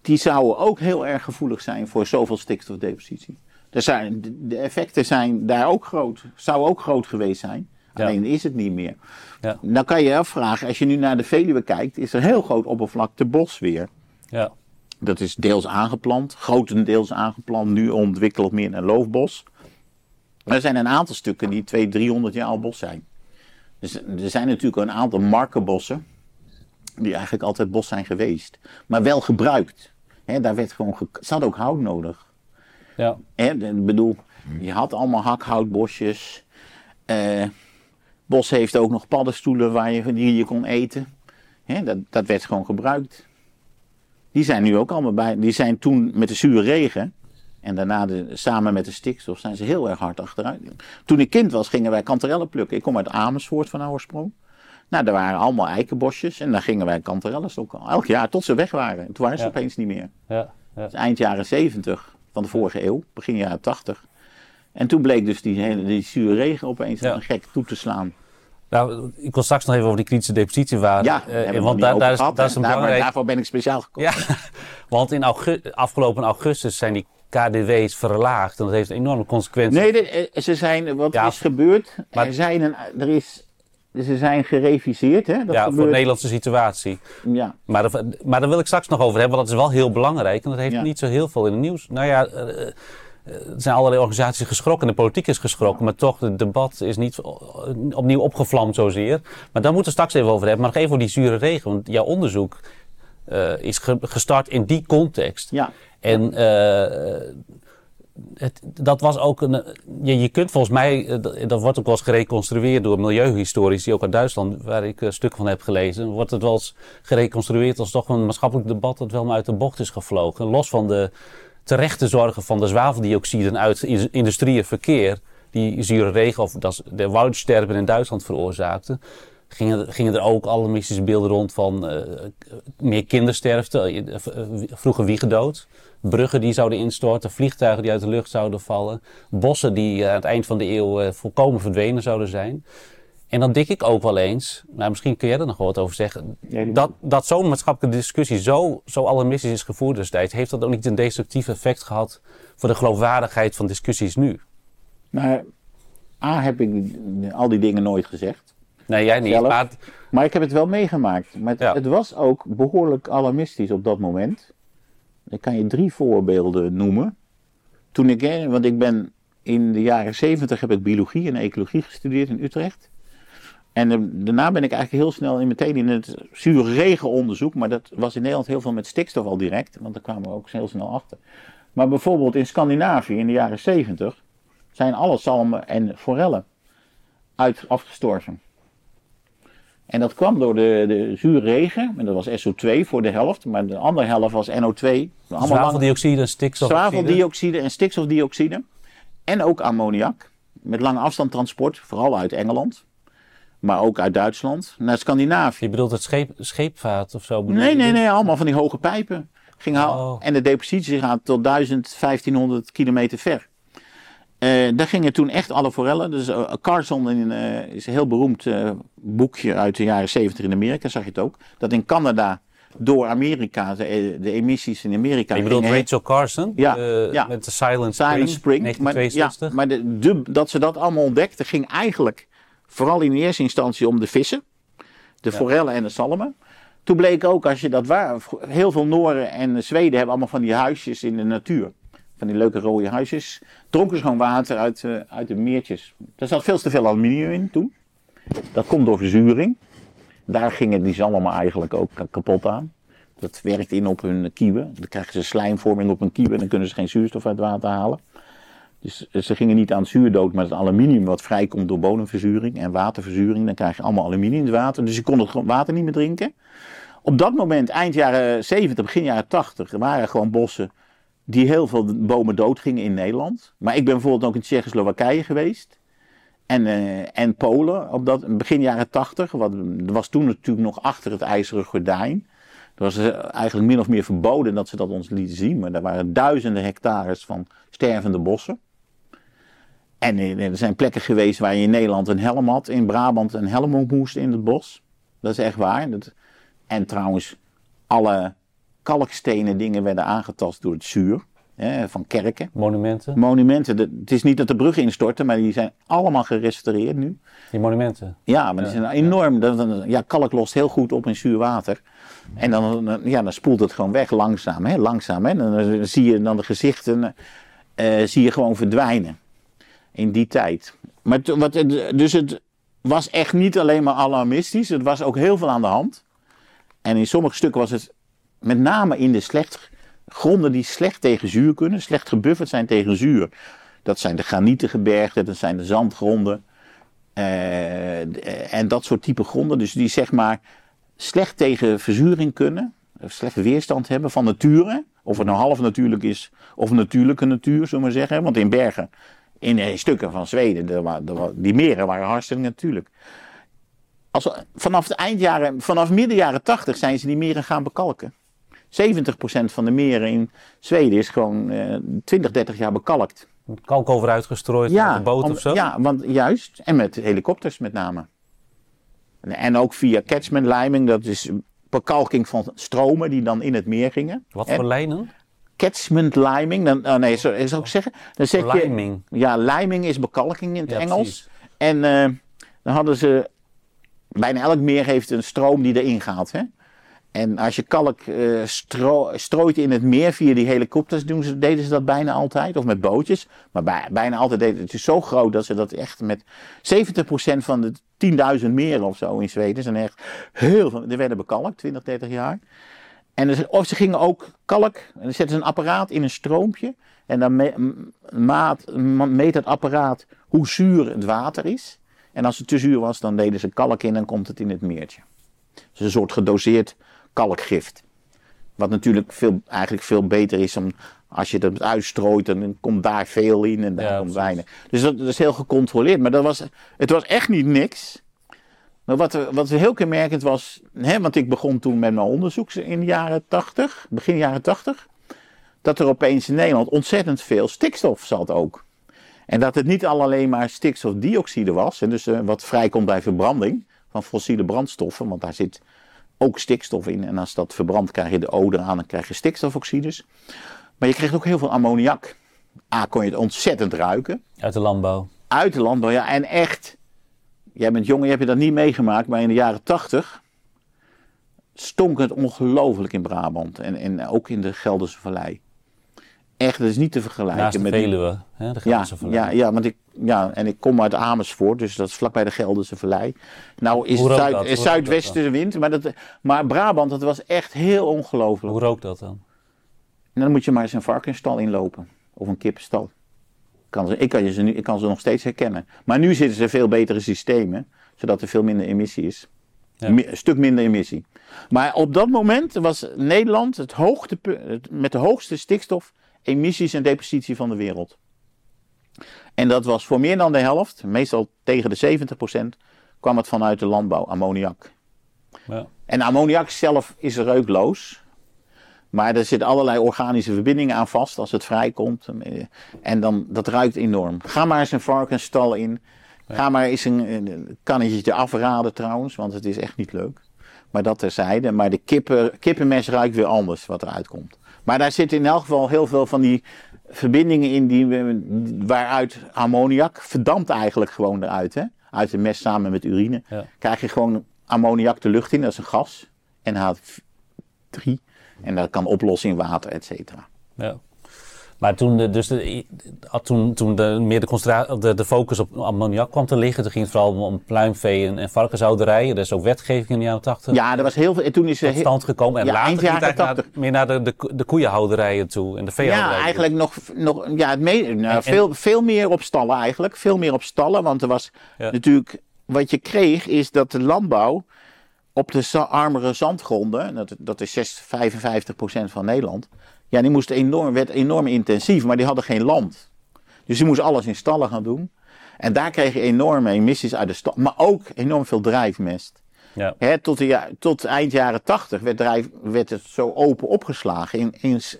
Die zouden ook heel erg gevoelig zijn voor zoveel stikstofdepositie. De effecten zijn daar ook groot. Zou ook groot geweest zijn. Ja. Alleen is het niet meer. Ja. Dan kan je je afvragen, als je nu naar de Veluwe kijkt, is er heel groot oppervlakte bos weer. Ja. Dat is deels aangeplant, grotendeels aangeplant, nu ontwikkeld meer een loofbos. Maar er zijn een aantal stukken die 200-300 jaar al bos zijn. Dus er zijn natuurlijk een aantal markenbossen die eigenlijk altijd bos zijn geweest. Maar wel gebruikt. He, daar werd gewoon ze hadden ook hout nodig. Ja. Ik bedoel, je had allemaal hakhoutbosjes. Bos heeft ook nog paddenstoelen die je kon eten. He, dat werd gewoon gebruikt. Die zijn nu ook allemaal bij. Die zijn toen met de zure regen en daarna samen met de stikstof zijn ze heel erg hard achteruit. Toen ik kind was gingen wij kanterellen plukken. Ik kom uit Amersfoort van oorsprong. Nou, daar waren allemaal eikenbosjes en daar gingen wij kanterellen stokken. Elk jaar tot ze weg waren. Toen waren ze opeens niet meer. Ja, ja. Dus eind jaren 70 van de vorige eeuw, begin jaren 80. En toen bleek dus die zure regen opeens aan gek toe te slaan. Nou, ik wil straks nog even over die kritische depositiewaarde. Ja, want daar is een belangrijk. Daarvoor ben ik speciaal gekomen. Ja, want in afgelopen augustus zijn die KDW's verlaagd. En dat heeft enorme consequenties. Nee, is gebeurd. Maar ze zijn gereviseerd. Hè? Dat voor de Nederlandse situatie. Ja. Maar daar wil ik straks nog over hebben. Want dat is wel heel belangrijk. En dat heeft niet zo heel veel in het nieuws. Nou ja. Er zijn allerlei organisaties geschrokken, de politiek is geschrokken, maar toch, het debat is niet opnieuw opgevlamd zozeer. Maar daar moeten we straks even over hebben, maar nog even over die zure regen, want jouw onderzoek is gestart in die context. Ja. En dat was ook een. Je kunt volgens mij, dat wordt ook wel eens gereconstrueerd door milieuhistorici, ook uit Duitsland, waar ik een stuk van heb gelezen. Wordt het wel eens gereconstrueerd als toch een maatschappelijk debat dat wel maar uit de bocht is gevlogen, los van de terechte zorgen van de zwaveldioxiden uit industrie en verkeer, die zure regen of de woudsterben in Duitsland veroorzaakten, gingen er ook alarmistische beelden rond van meer kindersterfte, vroege wiegedood, bruggen die zouden instorten, vliegtuigen die uit de lucht zouden vallen, bossen die aan het eind van de eeuw volkomen verdwenen zouden zijn. En dan denk ik ook wel eens, nou misschien kun jij er nog wat over zeggen, dat zo'n maatschappelijke discussie zo alarmistisch is gevoerd destijds, heeft dat ook niet een destructief effect gehad voor de geloofwaardigheid van discussies nu? Nou, A, heb ik al die dingen nooit gezegd. Nee, jij niet. Maar ik heb het wel meegemaakt. Maar het was ook behoorlijk alarmistisch op dat moment. Ik kan je 3 voorbeelden noemen. Want ik ben in de jaren 70 heb ik biologie en ecologie gestudeerd in Utrecht. En daarna ben ik eigenlijk heel snel meteen in het zure regenonderzoek. Maar dat was in Nederland heel veel met stikstof al direct. Want daar kwamen we ook heel snel achter. Maar bijvoorbeeld in Scandinavië in de jaren 70 zijn alle zalmen en forellen afgestorven. En dat kwam door de zure regen, en dat was SO2 voor de helft, maar de andere helft was NO2. Zwaveldioxide en stikstofdioxide. Zwaveldioxide en stikstofdioxide. En ook ammoniak, met lange afstand transport, vooral uit Engeland. Maar ook uit Duitsland, naar Scandinavië. Je bedoelt het scheepvaart of zo? Nee, allemaal van die hoge pijpen. En de depositie gaat tot 1500 kilometer ver. Daar gingen toen echt alle forellen. Dus Carson is een heel beroemd boekje uit de jaren 70 in Amerika, zag je het ook. Dat in Canada door Amerika, de emissies in Amerika... Je bedoelt Rachel Carson? Ja. Met de Silent Spring, 1962. Maar dat ze dat allemaal ontdekten, ging eigenlijk vooral in eerste instantie om de vissen. De forellen en de zalmen. Toen bleek ook, als je dat waar... Heel veel Noren en Zweden hebben allemaal van die huisjes in de natuur. Van die leuke rode huisjes. Dronken ze gewoon water uit de meertjes. Daar zat veel te veel aluminium in toen. Dat komt door verzuring. Daar gingen die zalmen eigenlijk ook kapot aan. Dat werkt in op hun kieuwen. Dan krijgen ze slijmvorming op hun kieuwen en dan kunnen ze geen zuurstof uit water halen. Dus ze gingen niet aan zuurdood, maar het aluminium wat vrijkomt door bodemverzuring en waterverzuring. Dan krijg je allemaal aluminium in het water. Dus je kon het water niet meer drinken. Op dat moment, eind jaren 70, begin jaren 80, waren gewoon bossen die heel veel bomen doodgingen in Nederland. Maar ik ben bijvoorbeeld ook in Tsjechoslowakije geweest. En Polen, op dat, begin jaren 80. Dat was toen natuurlijk nog achter het IJzeren Gordijn. Dat was eigenlijk min of meer verboden dat ze dat ons lieten zien. Maar daar waren duizenden hectares van stervende bossen. En er zijn plekken geweest waar je in Nederland een helm had. In Brabant een helm op moest in het bos. Dat is echt waar. En trouwens, alle kalkstenen dingen werden aangetast door het zuur. Van kerken. Monumenten. Het is niet dat de bruggen instorten, maar die zijn allemaal gerestaureerd nu. Die monumenten? Ja, maar die zijn enorm. Ja, kalk lost heel goed op in zuur water. En dan spoelt het gewoon weg langzaam. Hè? Dan zie je de gezichten gewoon verdwijnen. In die tijd. Maar dus het was echt niet alleen maar alarmistisch. Het was ook heel veel aan de hand. En in sommige stukken was het met name in de gronden die slecht tegen zuur kunnen. Slecht gebufferd zijn tegen zuur. Dat zijn de granieten gebergten. Dat zijn de zandgronden. En dat soort type gronden. Dus die zeg maar slecht tegen verzuring kunnen. Of slecht weerstand hebben van nature. Of het nou half natuurlijk is. Of natuurlijke natuur, zullen we maar zeggen. Want in Bergen, in stukken van Zweden, die meren waren hartstikke natuurlijk. Vanaf midden jaren 80 zijn ze die meren gaan bekalken. 70% van de meren in Zweden is gewoon 20-30 jaar bekalkt. Kalk over uitgestrooid op de boot of zo? Ja, want juist. En met helikopters met name. En ook via catchment liming, dat is bekalking van stromen die dan in het meer gingen. Wat voor lijnen? Catchment liming, zou ik zeggen. Dan zeg je, liming. Ja, liming is bekalking in het Engels. Precies. En dan hadden ze, bijna elk meer heeft een stroom die erin gaat. Hè? En als je kalk strooit in het meer via die helikopters, deden ze dat bijna altijd. Of met bootjes. Maar bijna altijd deden ze het. Het is zo groot dat ze dat echt met 70% van de 10.000 meren of zo in Zweden zijn echt heel veel. Er werden bekalkt, 20-30 jaar. Of ze gingen ook kalk, en dan zetten ze een apparaat in een stroompje. En dan meet het apparaat hoe zuur het water is. En als het te zuur was, dan deden ze kalk in en komt het in het meertje. Dus een soort gedoseerd kalkgift. Wat natuurlijk eigenlijk veel beter is dan als je dat uitstrooit, dan komt daar veel in en daar komt weinig. Dus dat is heel gecontroleerd. Maar het was echt niet niks. Maar wat heel kenmerkend was, want ik begon toen met mijn onderzoek in de jaren 80, begin jaren 80, dat er opeens in Nederland ontzettend veel stikstof zat ook. En dat het niet alleen maar stikstofdioxide was, en dus wat vrijkomt bij verbranding van fossiele brandstoffen, want daar zit ook stikstof in. En als dat verbrandt krijg je de odor aan en krijg je stikstofoxides. Maar je kreeg ook heel veel ammoniak. Kon je het ontzettend ruiken. Uit de landbouw. Uit de landbouw, ja. En echt... Jij bent jong en heb je dat niet meegemaakt, maar in de jaren 80 stonk het ongelooflijk in Brabant en ook in de Gelderse Vallei. Echt, dat is niet te vergelijken met de Veluwe, hè, de Gelderse Vallei. En ik kom uit Amersfoort, dus dat is vlakbij de Gelderse Vallei. Nou is het zuidwestenwind, maar Brabant, dat was echt heel ongelooflijk. Hoe rookt dat dan? En dan moet je maar eens een varkensstal inlopen, of een kippenstal. Ik kan ze nog steeds herkennen. Maar nu zitten ze veel betere systemen, zodat er veel minder emissie is. Ja. Een stuk minder emissie. Maar op dat moment was Nederland het hoogtepunt, met de hoogste stikstofemissies en depositie van de wereld. En dat was voor meer dan de helft, meestal tegen de 70%, kwam het vanuit de landbouw, ammoniak. Ja. En ammoniak zelf is reukloos. Maar er zitten allerlei organische verbindingen aan vast als het vrijkomt. En dan, dat ruikt enorm. Ga maar eens een varkensstal in. Ga maar eens een kannetje afraden trouwens, want het is echt niet leuk. Maar dat terzijde. Maar de kippenmest ruikt weer anders wat eruit komt. Maar daar zitten in elk geval heel veel van die verbindingen in waaruit ammoniak verdampt eigenlijk gewoon eruit. Hè? Uit de mest samen met urine. Ja. Krijg je gewoon ammoniak de lucht in, dat is een gas. NH3. En dat kan oplossen in water, et cetera. Ja. Maar toen de focus op ammoniak kwam te liggen, toen ging het vooral om pluimvee en varkenshouderijen. Er is ook wetgeving in de jaren 80. Ja, er was heel veel. Toen is er tot stand gekomen. En ja, later ging het eigenlijk meer naar de koeienhouderijen toe en de veehouderijen. Ja, eigenlijk veel meer op stallen eigenlijk. Veel meer op stallen, want er was natuurlijk, wat je kreeg is dat de landbouw op de armere zandgronden, dat is 55% van Nederland, ja, die werd enorm intensief, maar die hadden geen land. Dus die moest alles in stallen gaan doen. En daar kreeg je enorme emissies uit de stal, maar ook enorm veel drijfmest. Ja. Hè, tot eind jaren 80 werd het zo open opgeslagen,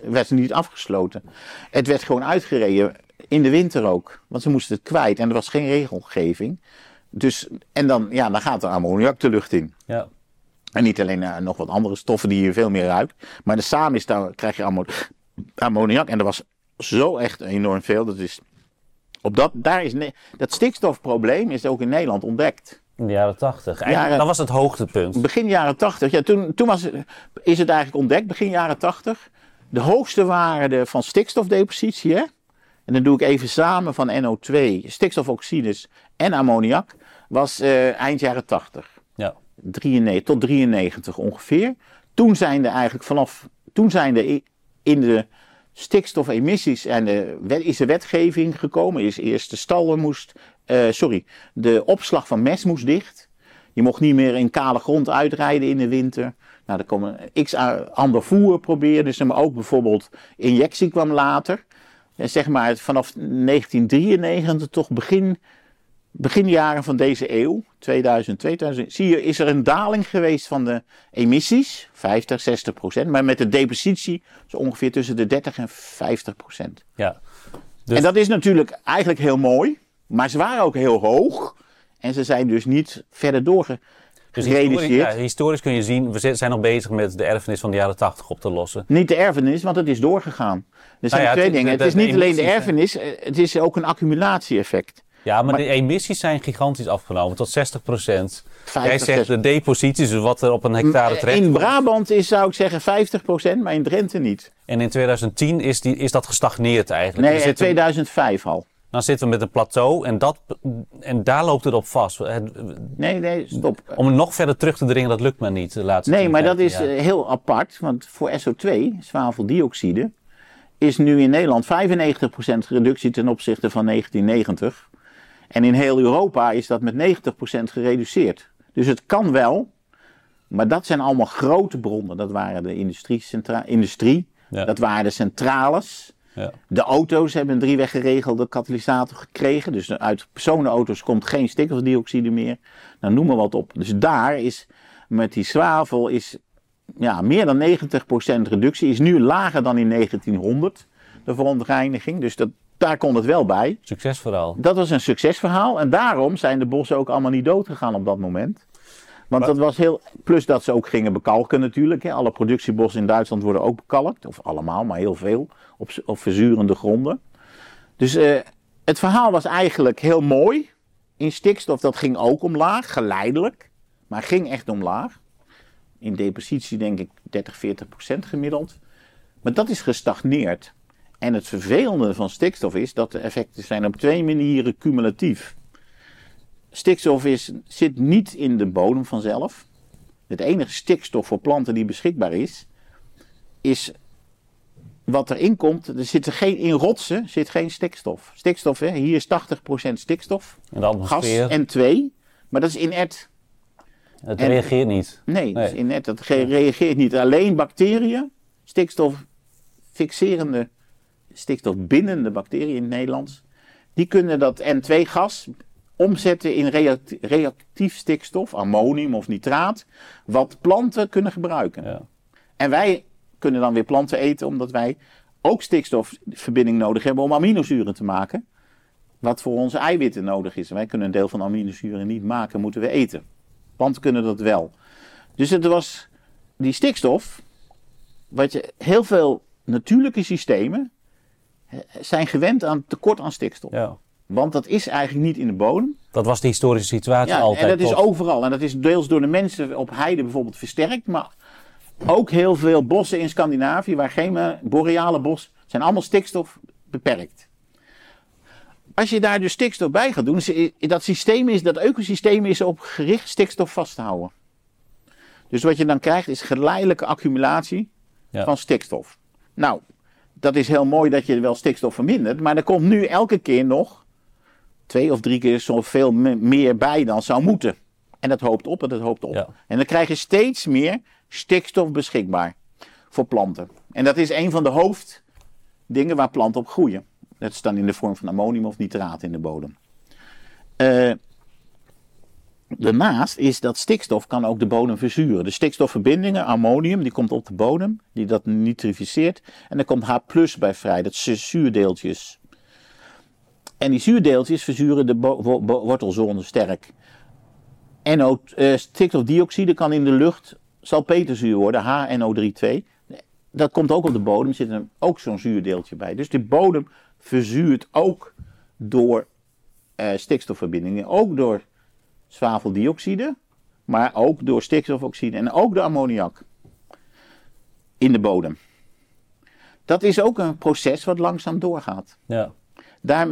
werd het niet afgesloten. Het werd gewoon uitgereden, in de winter ook, want ze moesten het kwijt en er was geen regelgeving. Dus, en dan gaat er ammoniak de lucht in. Ja. En niet alleen nog wat andere stoffen die je veel meer ruikt. Maar de samen krijg je ammoniak. En er was zo echt enorm veel. Dat stikstofprobleem is ook in Nederland ontdekt. In de jaren 80. Dat was het hoogtepunt. Begin jaren 80. Ja, toen is het eigenlijk ontdekt. Begin jaren 80. De hoogste waren van stikstofdepositie. Hè? En dan doe ik even samen van NO2, stikstofoxides en ammoniak. Was eind jaren 80. Ja. 93, tot 93 ongeveer. In de stikstofemissies is de wetgeving gekomen. Is eerst de stallen de opslag van mest moest dicht. Je mocht niet meer in kale grond uitrijden in de winter. Nou, er kwam x ander voer proberen. Dus maar ook bijvoorbeeld injectie kwam later. Zeg maar vanaf 1993 toch beginjaren van deze eeuw, 2000, zie je, is er een daling geweest van de emissies, 50-60%, maar met de depositie zo ongeveer tussen de 30-50%. Ja. Dus... En dat is natuurlijk eigenlijk heel mooi, maar ze waren ook heel hoog en ze zijn dus niet verder doorgereduceerd. Dus historisch kun je zien, we zijn nog bezig met de erfenis van de jaren 80 op te lossen. Niet de erfenis, want het is doorgegaan. Er zijn twee dingen. Het is niet alleen de erfenis, het is ook een accumulatie-effect. Ja, maar de emissies zijn gigantisch afgenomen, tot 60%. Jij zegt de deposities, dus wat er op een hectare terecht. In Brabant is, zou ik zeggen, 50%, maar in Drenthe niet. En in 2010 is dat gestagneerd eigenlijk. Nee, in 2005 al. Dan zitten we met een plateau en daar loopt het op vast. Nee, stop. Om het nog verder terug te dringen, dat lukt maar niet. Dat is heel apart, want voor SO2, zwaveldioxide, is nu in Nederland 95% reductie ten opzichte van 1990. En in heel Europa is dat met 90% gereduceerd. Dus het kan wel, maar dat zijn allemaal grote bronnen. Dat waren de industrie, ja. Dat waren de centrales. Ja. De auto's hebben een drieweggeregelde katalysator gekregen. Dus uit personenauto's komt geen stikstofdioxide meer. Nou, noem maar wat op. Dus daar is met die zwavel meer dan 90% reductie. Is nu lager dan in 1900, de verontreiniging. Dus dat... Daar kon het wel bij. Succesverhaal. Dat was een succesverhaal. En daarom zijn de bossen ook allemaal niet dood gegaan op dat moment. Want dat was heel... Plus dat ze ook gingen bekalken natuurlijk. Hè. Alle productiebossen in Duitsland worden ook bekalkt. Of allemaal, maar heel veel. Op verzurende gronden. Dus het verhaal was eigenlijk heel mooi. In stikstof, dat ging ook omlaag. Geleidelijk. Maar ging echt omlaag. In depositie denk ik 30-40% gemiddeld. Maar dat is gestagneerd. En het vervelende van stikstof is dat de effecten zijn op twee manieren cumulatief. Stikstof zit niet in de bodem vanzelf. Het enige stikstof voor planten die beschikbaar is, is wat erin komt, er zitten in rotsen zit geen stikstof. Stikstof, hè, hier is 80% stikstof, en de atmosfeer. Gas N2, maar dat is inert. Het reageert niet. Nee, dat is inert, dat reageert niet. Alleen bacteriën, stikstoffixerende, stikstofbindende bacteriën in het Nederlands, die kunnen dat N2-gas omzetten in reactief stikstof, ammonium of nitraat, wat planten kunnen gebruiken. Ja. En wij kunnen dan weer planten eten, omdat wij ook stikstofverbinding nodig hebben om aminozuren te maken, wat voor onze eiwitten nodig is. En wij kunnen een deel van de aminozuren niet maken, moeten we eten. Planten kunnen dat wel. Dus het was die stikstof, wat je heel veel natuurlijke systemen zijn gewend aan tekort aan stikstof. Ja. Want dat is eigenlijk niet in de bodem. Dat was de historische situatie altijd. En dat is overal. En dat is deels door de mensen op heide bijvoorbeeld versterkt. Maar ook heel veel bossen in Scandinavië, waar geen boreale bos, zijn allemaal stikstof beperkt. Als je daar dus stikstof bij gaat doen, dat ecosysteem is op gericht stikstof vast te houden. Dus wat je dan krijgt is geleidelijke accumulatie van stikstof. Nou, dat is heel mooi dat je wel stikstof vermindert, maar er komt nu elke keer nog 2 of 3 keer zoveel meer bij dan zou moeten. En dat hoopt op en dat hoopt op. Ja. En dan krijg je steeds meer stikstof beschikbaar voor planten. En dat is een van de hoofddingen waar planten op groeien. Dat is dan in de vorm van ammonium of nitraat in de bodem. Daarnaast is dat stikstof kan ook de bodem verzuren. De stikstofverbindingen, ammonium, die komt op de bodem, die dat nitrificeert. En er komt H+ bij vrij, dat zijn zuurdeeltjes. En die zuurdeeltjes verzuren de wortelzone sterk. En ook stikstofdioxide kan in de lucht salpeterzuur worden, HNO3,2. Dat komt ook op de bodem, zit er ook zo'n zuurdeeltje bij. Dus de bodem verzuurt ook door stikstofverbindingen, ook door zwaveldioxide, maar ook door stikstofoxide en ook door ammoniak in de bodem. Dat is ook een proces wat langzaam doorgaat. Ja. Daar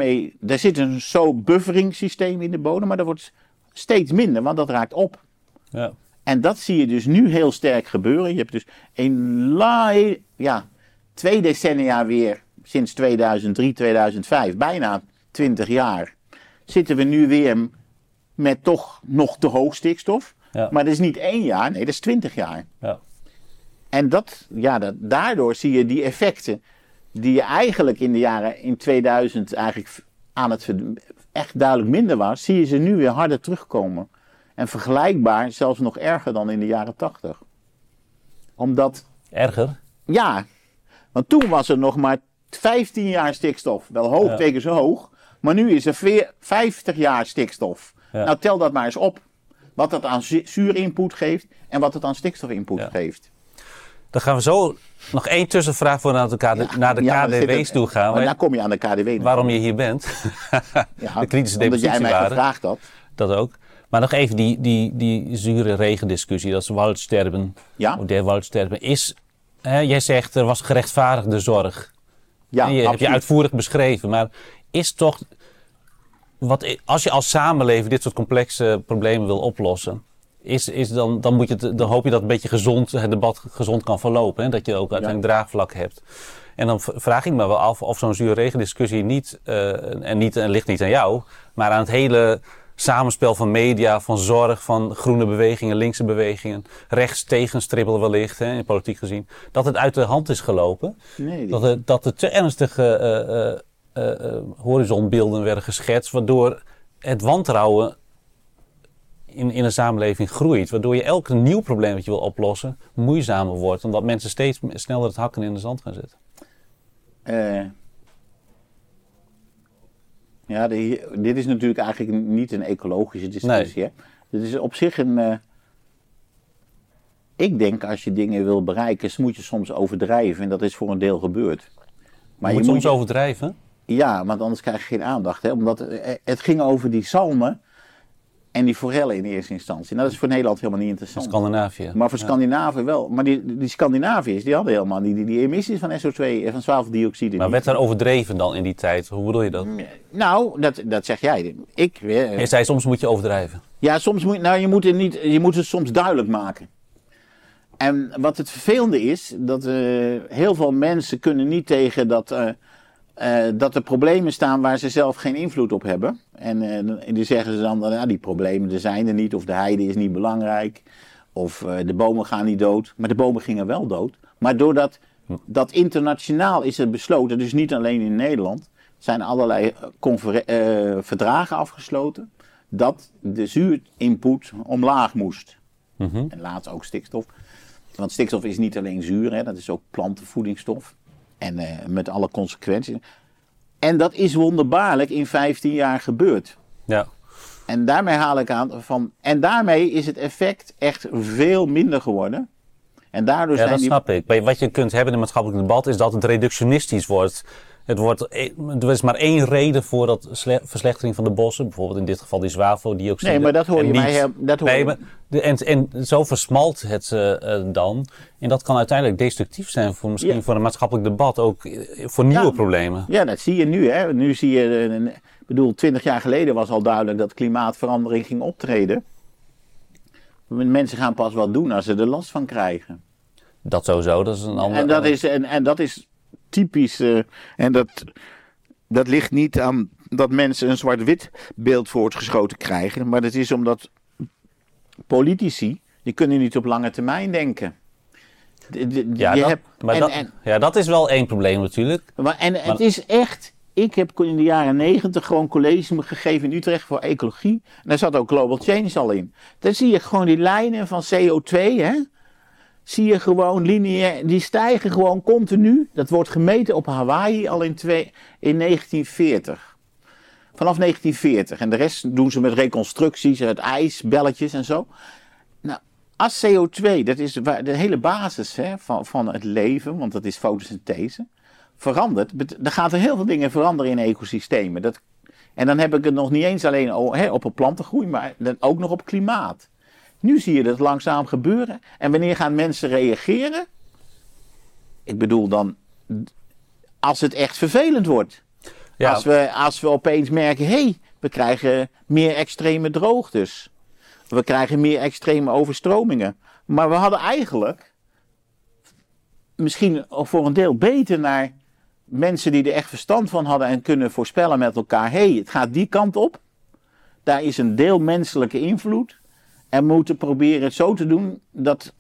zit een buffering systeem in de bodem, maar dat wordt steeds minder, want dat raakt op. Ja. En dat zie je dus nu heel sterk gebeuren. Je hebt dus 2 decennia weer, sinds 2003, 2005, bijna 20 jaar, zitten we nu weer met toch nog te hoog stikstof. Ja. Maar dat is niet 1 jaar, nee, dat is 20 jaar. Ja. En daardoor zie je die effecten die je eigenlijk in 2000 eigenlijk echt duidelijk minder was, zie je ze nu weer harder terugkomen. En vergelijkbaar, zelfs nog erger dan in de jaren 80. Erger? Ja, want toen was er nog maar 15 jaar stikstof. Wel hoog, 2 keer zo hoog. Maar nu is er 50 jaar stikstof. Ja. Nou, tel dat maar eens op. Wat dat aan zuurinput geeft en wat het aan stikstofinput geeft. Dan gaan we zo nog één tussenvraag voor naar de KDW's toe gaan. Maar daar kom je aan de KDW. Waarom je hier bent. De kritische depositiewaarde. Omdat jij mij gevraagd had. Dat ook. Maar nog even die zure regendiscussie, dat is Waldsterben. Ja. Der Waldsterben is, jij zegt er was gerechtvaardigde zorg. Ja, heb je uitvoerig beschreven, maar is toch, als je als samenleving dit soort complexe problemen wil oplossen, dan hoop je dat het debat gezond kan verlopen. Hè? Dat je ook uiteindelijk draagvlak hebt. En dan vraag ik me wel af of zo'n zure regendiscussie ligt niet aan jou, maar aan het hele samenspel van media, van zorg, van groene bewegingen, linkse bewegingen, rechts tegenstribbelen wellicht, in politiek gezien, dat het uit de hand is gelopen. Nee. Dat er te ernstige horizonbeelden werden geschetst, waardoor het wantrouwen in de samenleving groeit. Waardoor je elk nieuw probleem dat je wil oplossen moeizamer wordt, omdat mensen steeds sneller het hakken in de zand gaan zitten. Ja, dit is natuurlijk eigenlijk niet een ecologische discussie. Nee. Hè? Dit is op zich een... Ik denk, als je dingen wil bereiken, moet je soms overdrijven. En dat is voor een deel gebeurd. Maar je moet soms overdrijven? Ja, want anders krijg je geen aandacht. Hè? Omdat het ging over die zalmen en die forellen in eerste instantie. Nou, dat is voor Nederland helemaal niet interessant. Voor Scandinavië. Maar voor Scandinavië wel. Maar die Scandinaviërs, die hadden helemaal die emissies van SO2 en van zwaveldioxide. Maar werd daar overdreven dan in die tijd? Hoe bedoel je dat? Nou, dat zeg jij. Je zei soms moet je overdrijven. Ja, soms moet je het soms duidelijk maken. En wat het vervelende is, dat heel veel mensen kunnen niet tegen dat er problemen staan waar ze zelf geen invloed op hebben. En die zeggen ze dan, nou, die problemen er zijn er niet, of de heide is niet belangrijk, of de bomen gaan niet dood. Maar de bomen gingen wel dood. Maar doordat dat internationaal is het besloten, dus niet alleen in Nederland, zijn allerlei verdragen afgesloten dat de zuurinput omlaag moest. Mm-hmm. En laatst ook stikstof. Want stikstof is niet alleen zuur, hè, dat is ook plantenvoedingsstof. En met alle consequenties. En dat is wonderbaarlijk in 15 jaar gebeurd. Ja. En daarmee haal ik aan van. En daarmee is het effect echt veel minder geworden. En daardoor ja, zijn dat die... snap ik. Wat je kunt hebben in het maatschappelijk debat is dat het reductionistisch wordt. Er is maar één reden voor dat verslechtering van de bossen. Bijvoorbeeld in dit geval die zwaveldioxide. Nee, maar dat hoor je niet, mij... Dat hoor nee, maar, en zo versmalt het dan. En dat kan uiteindelijk destructief zijn voor misschien voor een maatschappelijk debat. Ook voor nieuwe problemen. Ja, dat zie je nu. Hè. Nu zie je... Ik bedoel, 20 jaar geleden was al duidelijk dat klimaatverandering ging optreden. Mensen gaan pas wat doen als ze er last van krijgen. Dat sowieso, dat is een ander... En dat is... typisch, en dat ligt niet aan dat mensen een zwart-wit beeld voortgeschoten krijgen, maar dat is omdat politici, die kunnen niet op lange termijn denken. Dat is wel één probleem natuurlijk. Maar het is echt, ik heb in de jaren 90 gewoon college gegeven in Utrecht voor ecologie, en daar zat ook global change al in. Daar zie je gewoon die lijnen van CO2, hè. Zie je gewoon lineair, die stijgen gewoon continu. Dat wordt gemeten op Hawaii al in 1940. Vanaf 1940. En de rest doen ze met reconstructies, uit ijs, belletjes en zo. Nou, als CO2, dat is de hele basis hè, van het leven, want dat is fotosynthese, verandert. Dan gaan er heel veel dingen veranderen in ecosystemen. En dan heb ik het nog niet eens alleen op een plantengroei, maar ook nog op klimaat. Nu zie je dat langzaam gebeuren. En wanneer gaan mensen reageren? Ik bedoel dan, als het echt vervelend wordt. Ja. Als we opeens merken, we krijgen meer extreme droogtes. We krijgen meer extreme overstromingen. Maar we hadden eigenlijk, misschien voor een deel beter naar mensen die er echt verstand van hadden en kunnen voorspellen met elkaar. Het gaat die kant op. Daar is een deel menselijke invloed. En moeten proberen het zo te doen dat...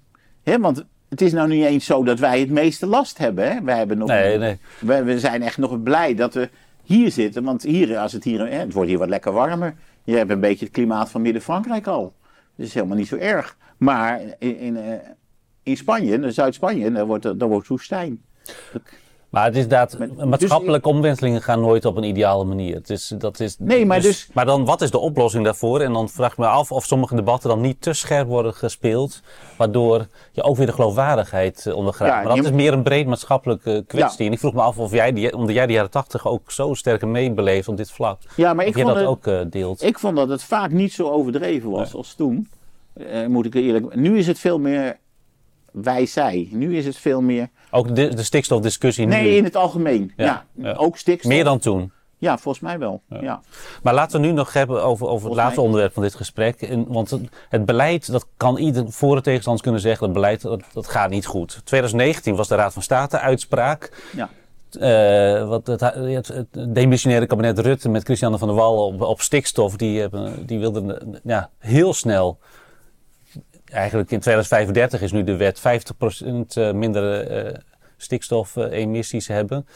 want het is nou niet eens zo dat wij het meeste last hebben. Hè? Wij hebben nog, nee. We zijn echt nog blij dat we hier zitten. Want het wordt hier wat lekker warmer. Je hebt een beetje het klimaat van Midden-Frankrijk al. Dat is helemaal niet zo erg. Maar in Spanje, in Zuid-Spanje, daar wordt woestijn. Maar het is inderdaad, maatschappelijke omwentelingen gaan nooit op een ideale manier. Maar dan, wat is de oplossing daarvoor? En dan vraag ik me af of sommige debatten dan niet te scherp worden gespeeld, waardoor je ook weer de geloofwaardigheid ondergraaft. Ja, maar dat is meer een breed maatschappelijke kwestie. Ja. En ik vroeg me af of jij de jaren 80 ook zo sterk meebeleefd op dit vlak. Ja, maar ik vond dat het vaak niet zo overdreven was als toen. Moet ik eerlijk... Nu is het veel meer... wij-zij. Nu is het veel meer... Ook de stikstofdiscussie nu? Nee, in het algemeen. Ja. Ook stikstof. Meer dan toen? Ja, volgens mij wel. Ja. Maar laten we nu nog hebben over het laatste onderwerp van dit gesprek. Want het beleid, dat kan ieder voor en tegenstander kunnen zeggen, het beleid, dat gaat niet goed. 2019 was de Raad van State uitspraak. Ja. Het demissionaire kabinet Rutte met Christiane van der Wal op stikstof, die wilde heel snel... Eigenlijk in 2035 is nu de wet 50% minder stikstofemissies hebben.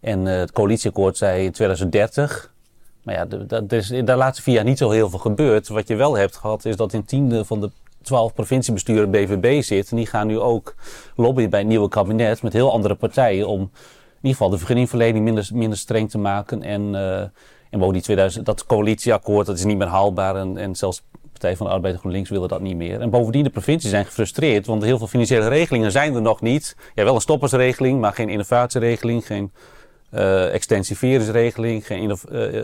En het coalitieakkoord zei in 2030. Maar ja, dat is de laatste 4 jaar niet zo heel veel gebeurd. Wat je wel hebt gehad is dat in 10 van de 12 provinciebesturen BVB zit. En die gaan nu ook lobbyen bij het nieuwe kabinet met heel andere partijen. Om in ieder geval de vergunningverlening minder streng te maken. En bovendien dat coalitieakkoord, dat is niet meer haalbaar. En zelfs Partij van de Arbeid en GroenLinks wilde dat niet meer. En bovendien, de provincies zijn gefrustreerd, want heel veel financiële regelingen zijn er nog niet. Ja, wel een stoppersregeling, maar geen innovatieregeling, geen extensiveringsregeling, geen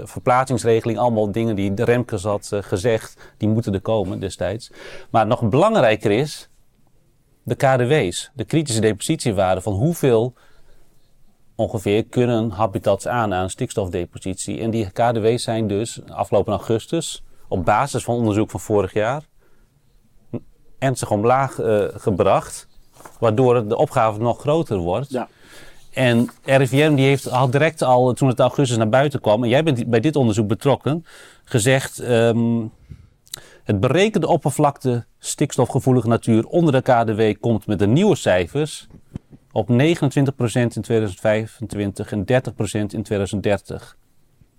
verplaatsingsregeling. Allemaal dingen die Remkes had gezegd, die moeten er komen destijds. Maar nog belangrijker is de KDW's, de kritische depositiewaarde van hoeveel ongeveer kunnen habitats aan stikstofdepositie. En die KDW's zijn dus afgelopen augustus, op basis van onderzoek van vorig jaar, ernstig omlaag gebracht. Waardoor de opgave nog groter wordt. Ja. En RIVM die had direct al, toen het augustus naar buiten kwam, en jij bent bij dit onderzoek betrokken, gezegd, het berekende oppervlakte stikstofgevoelige natuur onder de KDW komt met de nieuwe cijfers op 29% in 2025 en 30% in 2030.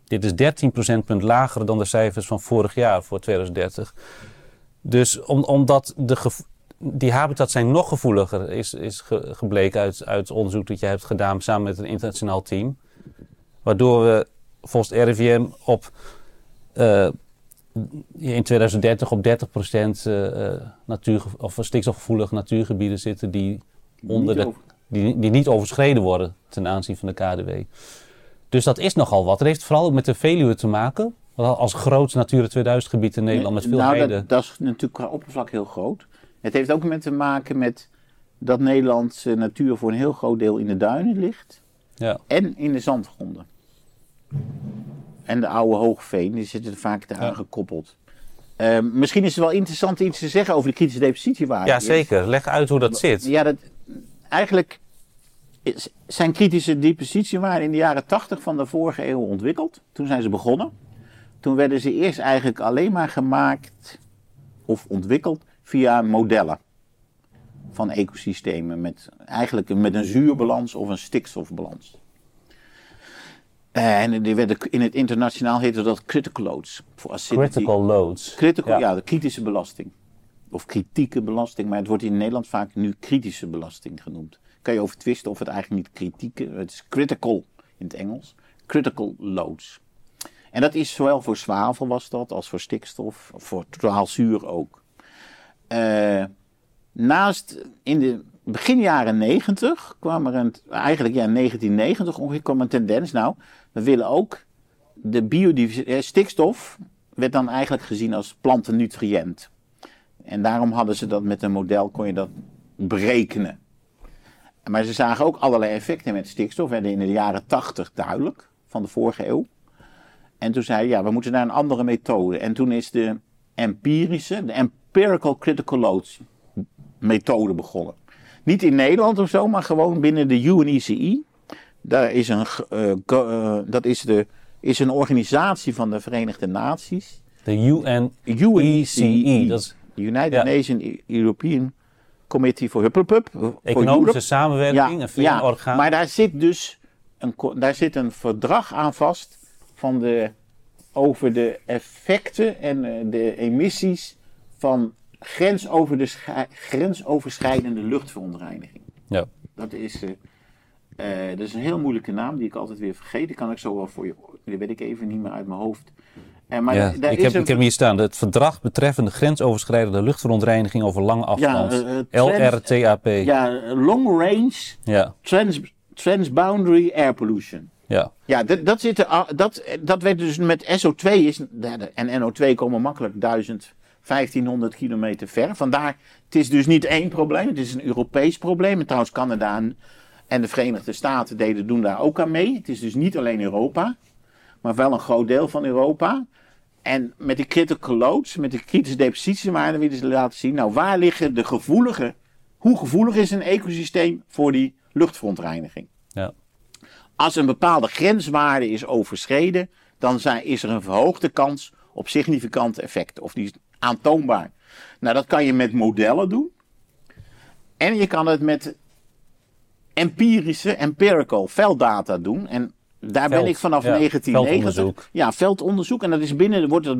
Dit is 13 procentpunt lager dan de cijfers van vorig jaar voor 2030. Dus omdat die habitats zijn nog gevoeliger, is gebleken uit onderzoek dat je hebt gedaan samen met een internationaal team. Waardoor we volgens het RIVM op, in 2030 op 30% stikstofgevoelige natuurgebieden zitten die niet overschreden worden ten aanzien van de KDW. Dus dat is nogal wat. Dat heeft vooral ook met de Veluwe te maken. Als groot Natura 2000 gebied in Nederland met veel heide. Dat is natuurlijk qua oppervlak heel groot. Het heeft ook met te maken met dat Nederlandse natuur voor een heel groot deel in de duinen ligt. Ja. En in de zandgronden. En de oude hoogveen, die zitten er vaak aan gekoppeld. Misschien is er wel interessant iets te zeggen over de kritische depositiewaarde. Ja, zeker. Leg uit hoe dat zit. Ja, eigenlijk zijn kritische depositiewaarden in de jaren 80 van de vorige eeuw ontwikkeld. Toen zijn ze begonnen. Toen werden ze eerst eigenlijk alleen maar gemaakt of ontwikkeld via modellen van ecosystemen. Met een zuurbalans of een stikstofbalans. En die werden in het internationaal heette dat critical loads. Voor acidity. Critical loads. De kritische belasting. Of kritieke belasting, maar het wordt in Nederland vaak nu kritische belasting genoemd. Kan je over twisten of het eigenlijk niet kritieke, het is critical in het Engels. Critical loads. En dat is zowel voor zwavel was dat, als voor stikstof, voor traalzuur ook. Naast in de begin jaren 90 kwam er eigenlijk in 1990 ongeveer kwam een tendens. Nou, we willen ook de biodiversiteit, stikstof werd dan eigenlijk gezien als plantennutriënt. En daarom hadden ze dat met een model, kon je dat berekenen. Maar ze zagen ook allerlei effecten met stikstof, werden in de jaren 80 duidelijk, van de vorige eeuw. En toen zei hij, we moeten naar een andere methode. En toen is de empirical critical loads methode begonnen. Niet in Nederland of zo, maar gewoon binnen de UNECE. Daar is is een organisatie van de Verenigde Naties. De UNECE. Dat is United Nations European Committee for Economische Samenwerking, een VN-orgaan. Maar daar zit dus een verdrag aan vast over de effecten en de emissies van grensoverschrijdende luchtverontreiniging. Ja. Dat is een heel moeilijke naam die ik altijd weer vergeet. Die kan ik zo wel voor je... Die weet ik even niet meer uit mijn hoofd. Ik heb hier staan. Het verdrag betreffende grensoverschrijdende luchtverontreiniging over lange afstand. LRTAP. Long Range Transboundary Air Pollution. Ja, dat werd dus met SO2 en NO2 komen makkelijk 1500 kilometer ver. Vandaar, het is dus niet één probleem, het is een Europees probleem. En trouwens Canada en de Verenigde Staten doen daar ook aan mee. Het is dus niet alleen Europa, maar wel een groot deel van Europa. En met die critical loads, met de kritische depositiewaarden willen ze laten zien, waar liggen de gevoelige, hoe gevoelig is een ecosysteem voor die luchtverontreiniging? Ja. Als een bepaalde grenswaarde is overschreden, dan is er een verhoogde kans op significante effecten. Of die is aantoonbaar. Dat kan je met modellen doen. En je kan het met empirical velddata doen. En daar ben ik vanaf 1990. Veldonderzoek. Ja, veldonderzoek. En dat is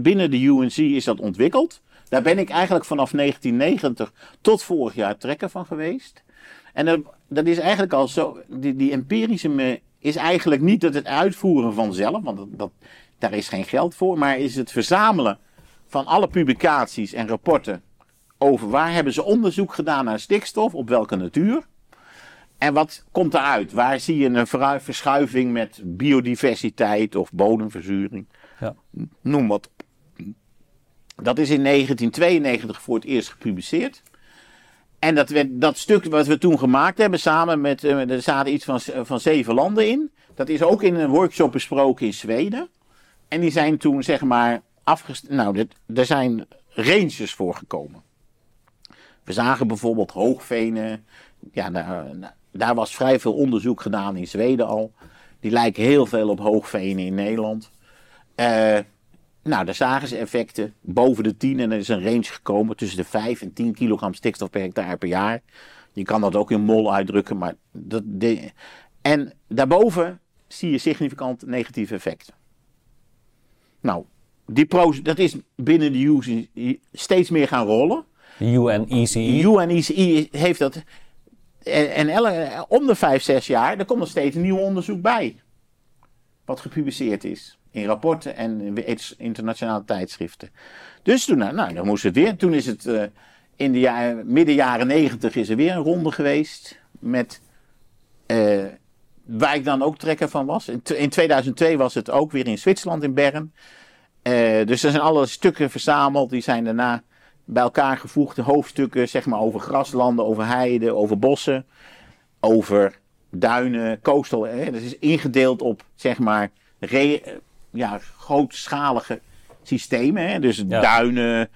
binnen de UNC is dat ontwikkeld. Daar ben ik eigenlijk vanaf 1990 tot vorig jaar trekker van geweest. En dat is eigenlijk al zo. Die empirische is eigenlijk niet dat het uitvoeren vanzelf, want daar is geen geld voor, maar is het verzamelen van alle publicaties en rapporten over waar hebben ze onderzoek gedaan naar stikstof, op welke natuur. En wat komt eruit? Waar zie je een verschuiving met biodiversiteit of bodemverzuring? Ja. Noem wat. Dat is in 1992 voor het eerst gepubliceerd. En dat stuk wat we toen gemaakt hebben, samen met, er zaten iets van 7 landen in. Dat is ook in een workshop besproken in Zweden. En die zijn toen zeg maar, er zijn ranges voor gekomen. We zagen bijvoorbeeld hoogvenen. Ja, daar was vrij veel onderzoek gedaan in Zweden al. Die lijken heel veel op hoogvenen in Nederland. Nou, daar zagen ze effecten. Boven de 10 en er is een range gekomen tussen de 5 en 10 kilogram stikstof per hectare per jaar. Je kan dat ook in mol uitdrukken. Maar en daarboven zie je significant negatieve effecten. Nou, dat is binnen de UNECE steeds meer gaan rollen. UNECE. UNECE heeft dat. En om de 5-6 jaar, er komt nog steeds nieuw onderzoek bij. Wat gepubliceerd is. In rapporten en in internationale tijdschriften. Dus toen, nou, dan moest het weer. Toen is het in de midden jaren 90 is er weer een ronde geweest. Met, waar ik dan ook trekker van was. In 2002 was het ook weer in Zwitserland in Bergen. Dus er zijn alle stukken verzameld. Die zijn daarna bij elkaar gevoegd. De hoofdstukken zeg maar, over graslanden, over heiden, over bossen. Over duinen, coastal. Dat is ingedeeld op zeg maar... grootschalige systemen. Hè? Dus ja. Duinen,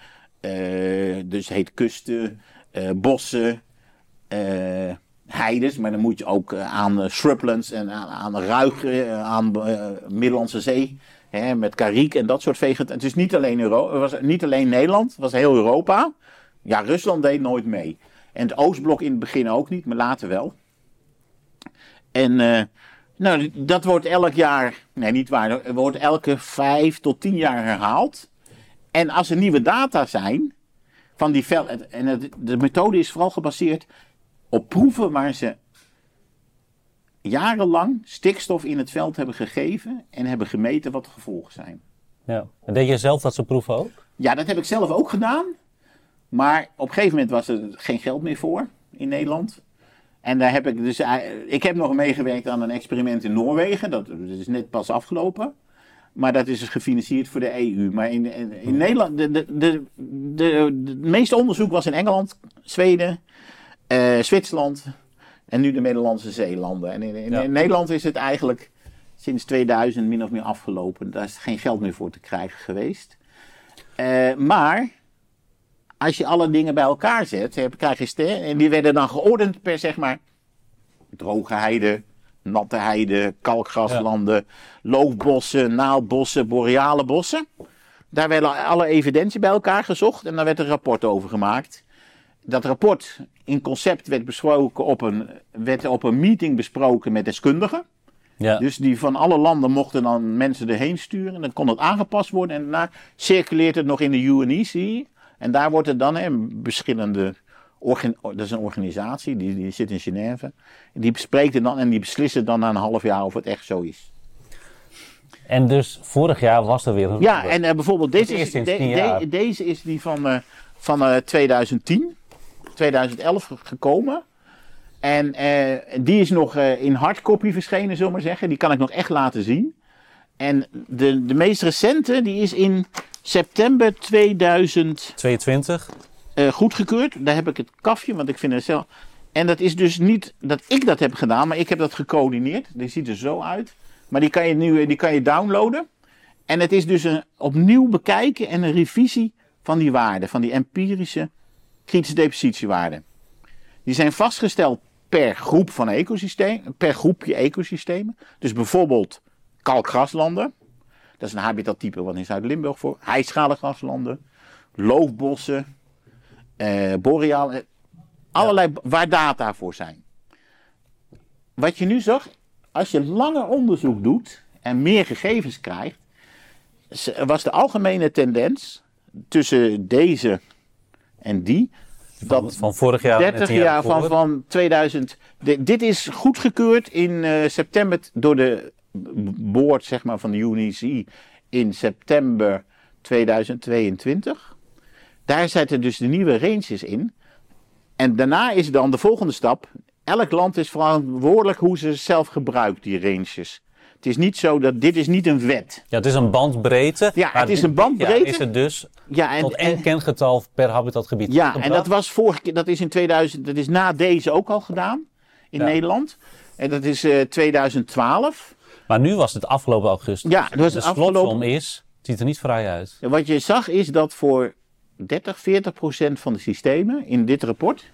dus het heet kusten, bossen, heides. Maar dan moet je ook aan shrublands en aan ruige, aan Middellandse Zee. Hè? Met kariek en dat soort vegetatie. Het is niet alleen Nederland, het was heel Europa. Ja, Rusland deed nooit mee. En het Oostblok in het begin ook niet, maar later wel. En... nou, dat wordt elk jaar, nee niet waar, dat wordt elke 5 tot 10 jaar herhaald. En als er nieuwe data zijn, van die de methode is vooral gebaseerd op proeven waar ze jarenlang stikstof in het veld hebben gegeven en hebben gemeten wat de gevolgen zijn. Ja, en deed je zelf dat soort proeven ook? Ja, dat heb ik zelf ook gedaan. Maar op een gegeven moment was er geen geld meer voor in Nederland. En daar heb ik dus, ik heb nog meegewerkt aan een experiment in Noorwegen. Dat is net pas afgelopen. Maar dat is dus gefinancierd voor de EU. Maar in Nederland, het meeste onderzoek was in Engeland, Zweden, Zwitserland en nu de Middellandse Zeelanden. En in Nederland is het eigenlijk sinds 2000 min of meer afgelopen. Daar is geen geld meer voor te krijgen geweest. Maar... Als je alle dingen bij elkaar zet, krijg je sterren. En die werden dan geordend per, zeg maar, droge heide, natte heide, kalkgraslanden, loofbossen, naaldbossen, boreale bossen. Daar werden alle evidentie bij elkaar gezocht en daar werd een rapport over gemaakt. Dat rapport in concept werd op een meeting besproken met deskundigen. Ja. Dus die van alle landen mochten dan mensen erheen sturen. En dan kon het aangepast worden en daarna circuleert het nog in de UNECE. En daar wordt er dan verschillende... Dat is een organisatie, die zit in Genève. Die bespreekt het dan en die beslissen dan na een half jaar of het echt zo is. En dus vorig jaar was er weer... Een... Ja, en bijvoorbeeld deze is die van 2010, 2011 gekomen. En die is nog in hardcopy verschenen, zullen we maar zeggen. Die kan ik nog echt laten zien. En de meest recente, die is in... September 2022 goedgekeurd. Daar heb ik het kafje, want ik vind het zelf... En dat is dus niet dat ik dat heb gedaan, maar ik heb dat gecoördineerd. Die ziet er zo uit. Maar die kan je downloaden. En het is dus een opnieuw bekijken en een revisie van die waarden. Van die empirische kritische depositiewaarden. Die zijn vastgesteld per groep van ecosystemen. Per groepje ecosystemen. Dus bijvoorbeeld kalkgraslanden. Dat is een habitattype wat in Zuid-Limburg voor. Heidschalige graslanden, loofbossen, borealen. Allerlei waar data voor zijn. Wat je nu zag, als je langer onderzoek doet en meer gegevens krijgt, was de algemene tendens tussen deze en die. Dat van vorig jaar 30 jaar van 2000. Dit is goedgekeurd in september door de boord zeg maar, van de UNECE in september 2022. Daar zitten dus de nieuwe ranges in. En daarna is dan de volgende stap. Elk land is verantwoordelijk hoe ze zelf gebruikt, die ranges. Het is niet zo dat dit is niet een wet. Ja, het is een bandbreedte. Ja, het is een bandbreedte. Ja, is het dus tot één kengetal per habitatgebied. Ja, en dat was vorige keer, dat is in 2000, dat is na deze ook al gedaan in Nederland. En dat is 2012. Maar nu was het afgelopen augustus. Ja, dus de slotsom is, het ziet er niet vrij uit. Wat je zag is dat voor 30-40% van de systemen in dit rapport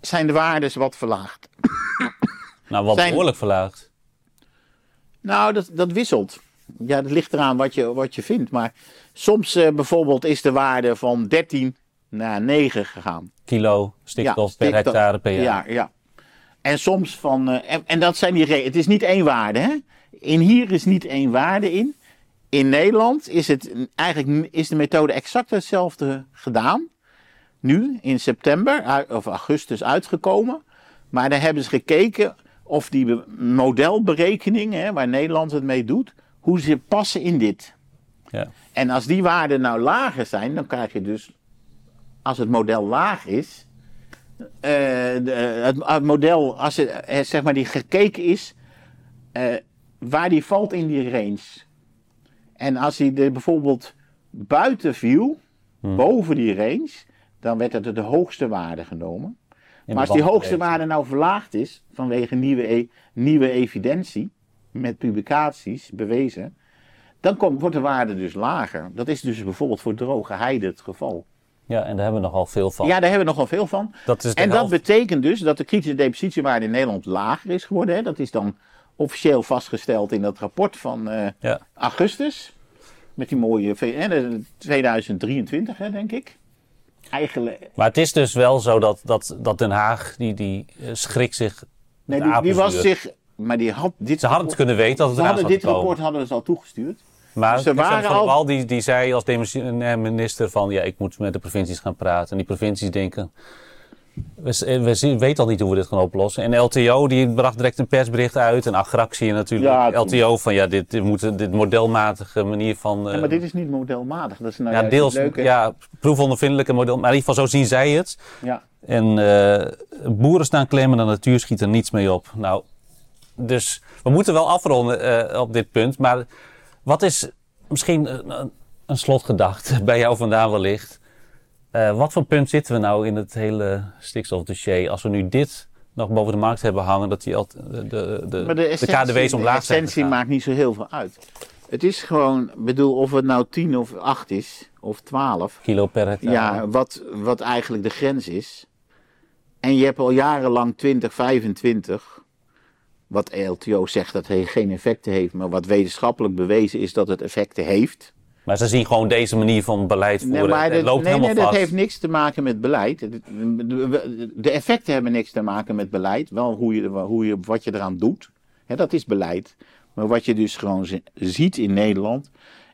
zijn de waardes wat verlaagd. Nou, wat behoorlijk verlaagd. Nou, dat wisselt. Ja, dat ligt eraan wat je vindt. Maar soms bijvoorbeeld is de waarde van 13 naar 9 gegaan. Kilo stikstof per hectare per jaar. Ja. En soms van... en dat zijn die het is niet één waarde, hè? Hier is niet één waarde in. In Nederland is is de methode exact hetzelfde gedaan. Nu, in september of augustus uitgekomen. Maar daar hebben ze gekeken of die modelberekeningen, waar Nederland het mee doet, hoe ze passen in dit. Ja. En als die waarden nou lager zijn, dan krijg je dus, als het model laag is, het model, als het, zeg maar, die gekeken is, waar die valt in die range. En als hij er bijvoorbeeld buiten viel, boven die range, dan werd het de hoogste waarde genomen. Maar als die hoogste waarde nou verlaagd is, vanwege nieuwe evidentie, met publicaties bewezen, dan wordt de waarde dus lager. Dat is dus bijvoorbeeld voor droge heide het geval. Ja, en daar hebben we nogal veel van. Dat is dat betekent dus dat de kritische depositiewaarde in Nederland lager is geworden. Hè? Dat is dan officieel vastgesteld in dat rapport van augustus. Met die mooie 2023, hè, denk ik. Eigenlijk... Maar het is dus wel zo dat Den Haag, die schrikt zich... Nee, die was zich... Maar die had dit ze hadden het kunnen weten dat het eraan zat te komen. Dit rapport hadden ze al toegestuurd. Maar dus Van der Wal die zei als minister van... ja, ik moet met de provincies gaan praten. En die provincies denken... we weten al niet hoe we dit gaan oplossen. En LTO die bracht direct een persbericht uit. En Agractie natuurlijk. Ja, LTO van ja, dit moet dit modelmatige manier van... Ja, maar dit is niet modelmatig. Dat is nou deels leuk, ja, proefondervindelijke model. Maar in ieder geval zo zien zij het. Ja. En boeren staan klem en de natuur schiet er niets mee op. Nou... Dus we moeten wel afronden op dit punt. Maar wat is misschien een slotgedachte bij jou vandaan wellicht? Wat voor punt zitten we nou in het hele stikstofdossier? Als we nu dit nog boven de markt hebben hangen, dat die de KDW's omlaag zijn. De essentie maakt niet zo heel veel uit. Het is gewoon, of het nou 10 of 8 is, of 12. Kilo per hectare. Ja, wat eigenlijk de grens is. En je hebt al jarenlang 20, 25... Wat LTO zegt dat hij geen effecten heeft, maar wat wetenschappelijk bewezen is dat het effecten heeft. Maar ze zien gewoon deze manier van beleid voeren. Nee, dat heeft niks te maken met beleid. De effecten hebben niks te maken met beleid. Wel wat je eraan doet, hè, dat is beleid. Maar wat je dus gewoon ziet in Nederland,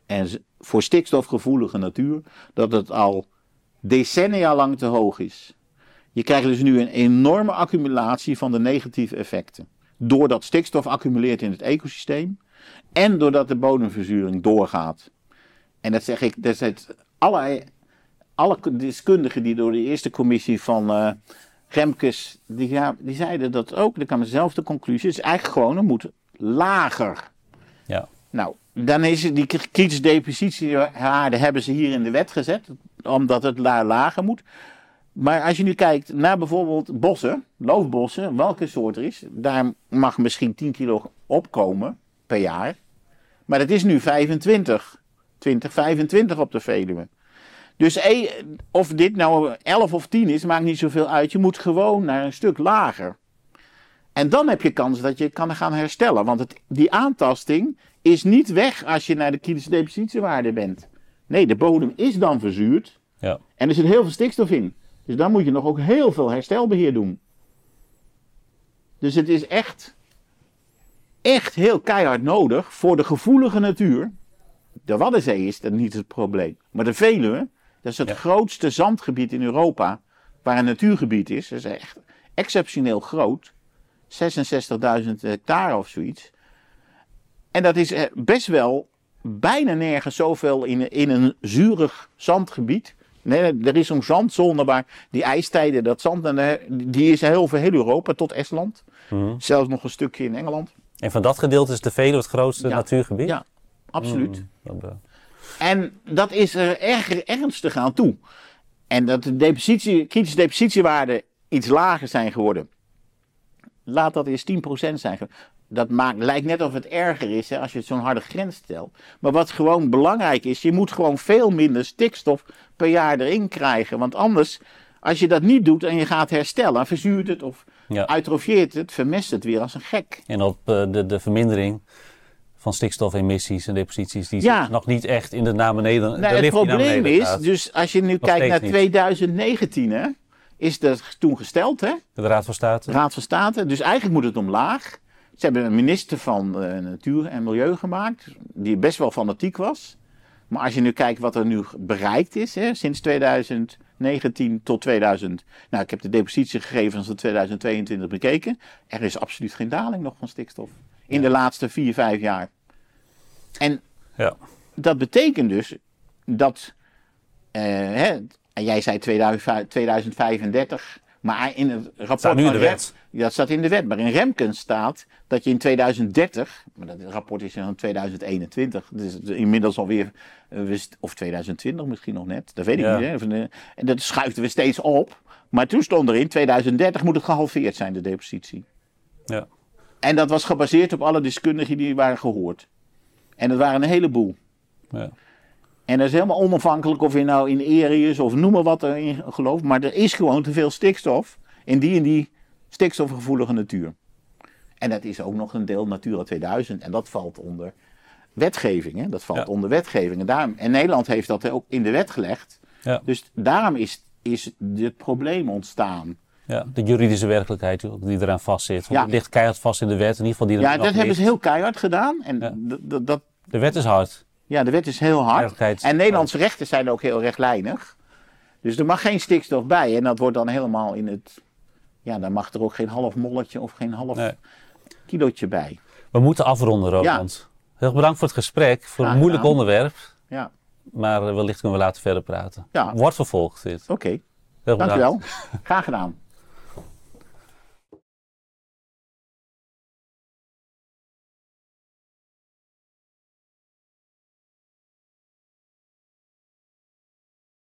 en voor stikstofgevoelige natuur, dat het al decennia lang te hoog is. Je krijgt dus nu een enorme accumulatie van de negatieve effecten. Doordat stikstof accumuleert in het ecosysteem en doordat de bodemverzuring doorgaat. En dat zeg ik, alle deskundigen die door de eerste commissie van Remkes, die zeiden dat ook. Dan kwam dezelfde conclusie. Het is eigenlijk gewoon, er moet lager. Ja. Nou, dan is die kritische depositiewaarde hebben ze hier in de wet gezet, omdat het lager moet. Maar als je nu kijkt naar bijvoorbeeld bossen, loofbossen, welke soort er is, daar mag misschien 10 kilo opkomen per jaar. Maar dat is nu 25 op de Veluwe. Dus of dit nou 11 of 10 is, maakt niet zoveel uit. Je moet gewoon naar een stuk lager. En dan heb je kans dat je kan gaan herstellen. Want die aantasting is niet weg als je naar de kritische depositiewaarde bent. Nee, de bodem is dan verzuurd. Ja. En er zit heel veel stikstof in. Dus dan moet je nog ook heel veel herstelbeheer doen. Dus het is echt heel keihard nodig voor de gevoelige natuur. De Waddenzee is dat niet het probleem. Maar de Veluwe, dat is het grootste zandgebied in Europa, waar een natuurgebied is. Dat is echt exceptioneel groot. 66.000 hectare of zoiets. En dat is best wel bijna nergens zoveel in een zuurig zandgebied. Nee, er is zo'n zandzone waar die ijstijden, dat zand, die is heel veel, heel Europa tot Estland. Mm. Zelfs nog een stukje in Engeland. En van dat gedeelte is de Veluwe het grootste natuurgebied? Ja, absoluut. En dat is er erg ernstig aan toe. En dat de kritische depositiewaarden iets lager zijn geworden. Laat dat eens 10% zijn. Dat lijkt net alsof het erger is hè, als je zo'n harde grens stelt. Maar wat gewoon belangrijk is, je moet gewoon veel minder stikstof per jaar erin krijgen. Want anders, als je dat niet doet en je gaat herstellen, verzuurt het of uitrofieert het, vermest het weer als een gek. En op de vermindering van stikstofemissies en deposities, die zit nog niet echt in de naar beneden. Nou, het probleem is, gaat. Dus als je nu kijkt naar 2019, hè, is dat toen gesteld. Hè? De Raad van State. Dus eigenlijk moet het omlaag. Ze hebben een minister van Natuur en Milieu gemaakt, die best wel fanatiek was. Maar als je nu kijkt wat er nu bereikt is, hè, sinds 2019 tot 2000. Nou, ik heb de depositiegegevens van 2022 bekeken. Er is absoluut geen daling nog van stikstof. In de laatste 4-5 jaar. En dat betekent dus dat, jij zei 2035, maar in het rapport staat nu in de wet. Dat staat in de wet, maar in Remkes staat dat je in 2030, maar dat rapport is in 2021, dus inmiddels alweer, of 2020 misschien nog net, dat weet ik niet. Hè? En dat schuiften we steeds op, maar toen stond er in 2030 moet het gehalveerd zijn, de depositie. Ja. En dat was gebaseerd op alle deskundigen die waren gehoord. En dat waren een heleboel. Ja. En dat is helemaal onafhankelijk of je nou in Erius of noem maar wat erin gelooft. Maar er is gewoon te veel stikstof in die stikstofgevoelige natuur. En dat is ook nog een deel Natura 2000. En dat valt onder wetgeving. Hè? Dat valt onder wetgeving. En, en Nederland heeft dat ook in de wet gelegd. Ja. Dus daarom is dit probleem ontstaan. Ja, de juridische werkelijkheid die eraan vastzit. Want het ligt keihard vast in de wet. In ieder geval die dat ligt. Hebben ze heel keihard gedaan. En de wet is hard. Ja, de wet is heel hard. En Nederlandse rechten zijn ook heel rechtlijnig. Dus er mag geen stikstof bij. En dat wordt dan helemaal in het... Ja, dan mag er ook geen half molletje of geen half kilootje bij. We moeten afronden, Roland. Ja. Heel bedankt voor het gesprek. Voor een moeilijk onderwerp. Ja. Maar wellicht kunnen we later verder praten. Ja. Wordt vervolgd dit. Oké. Dank u wel. Graag gedaan.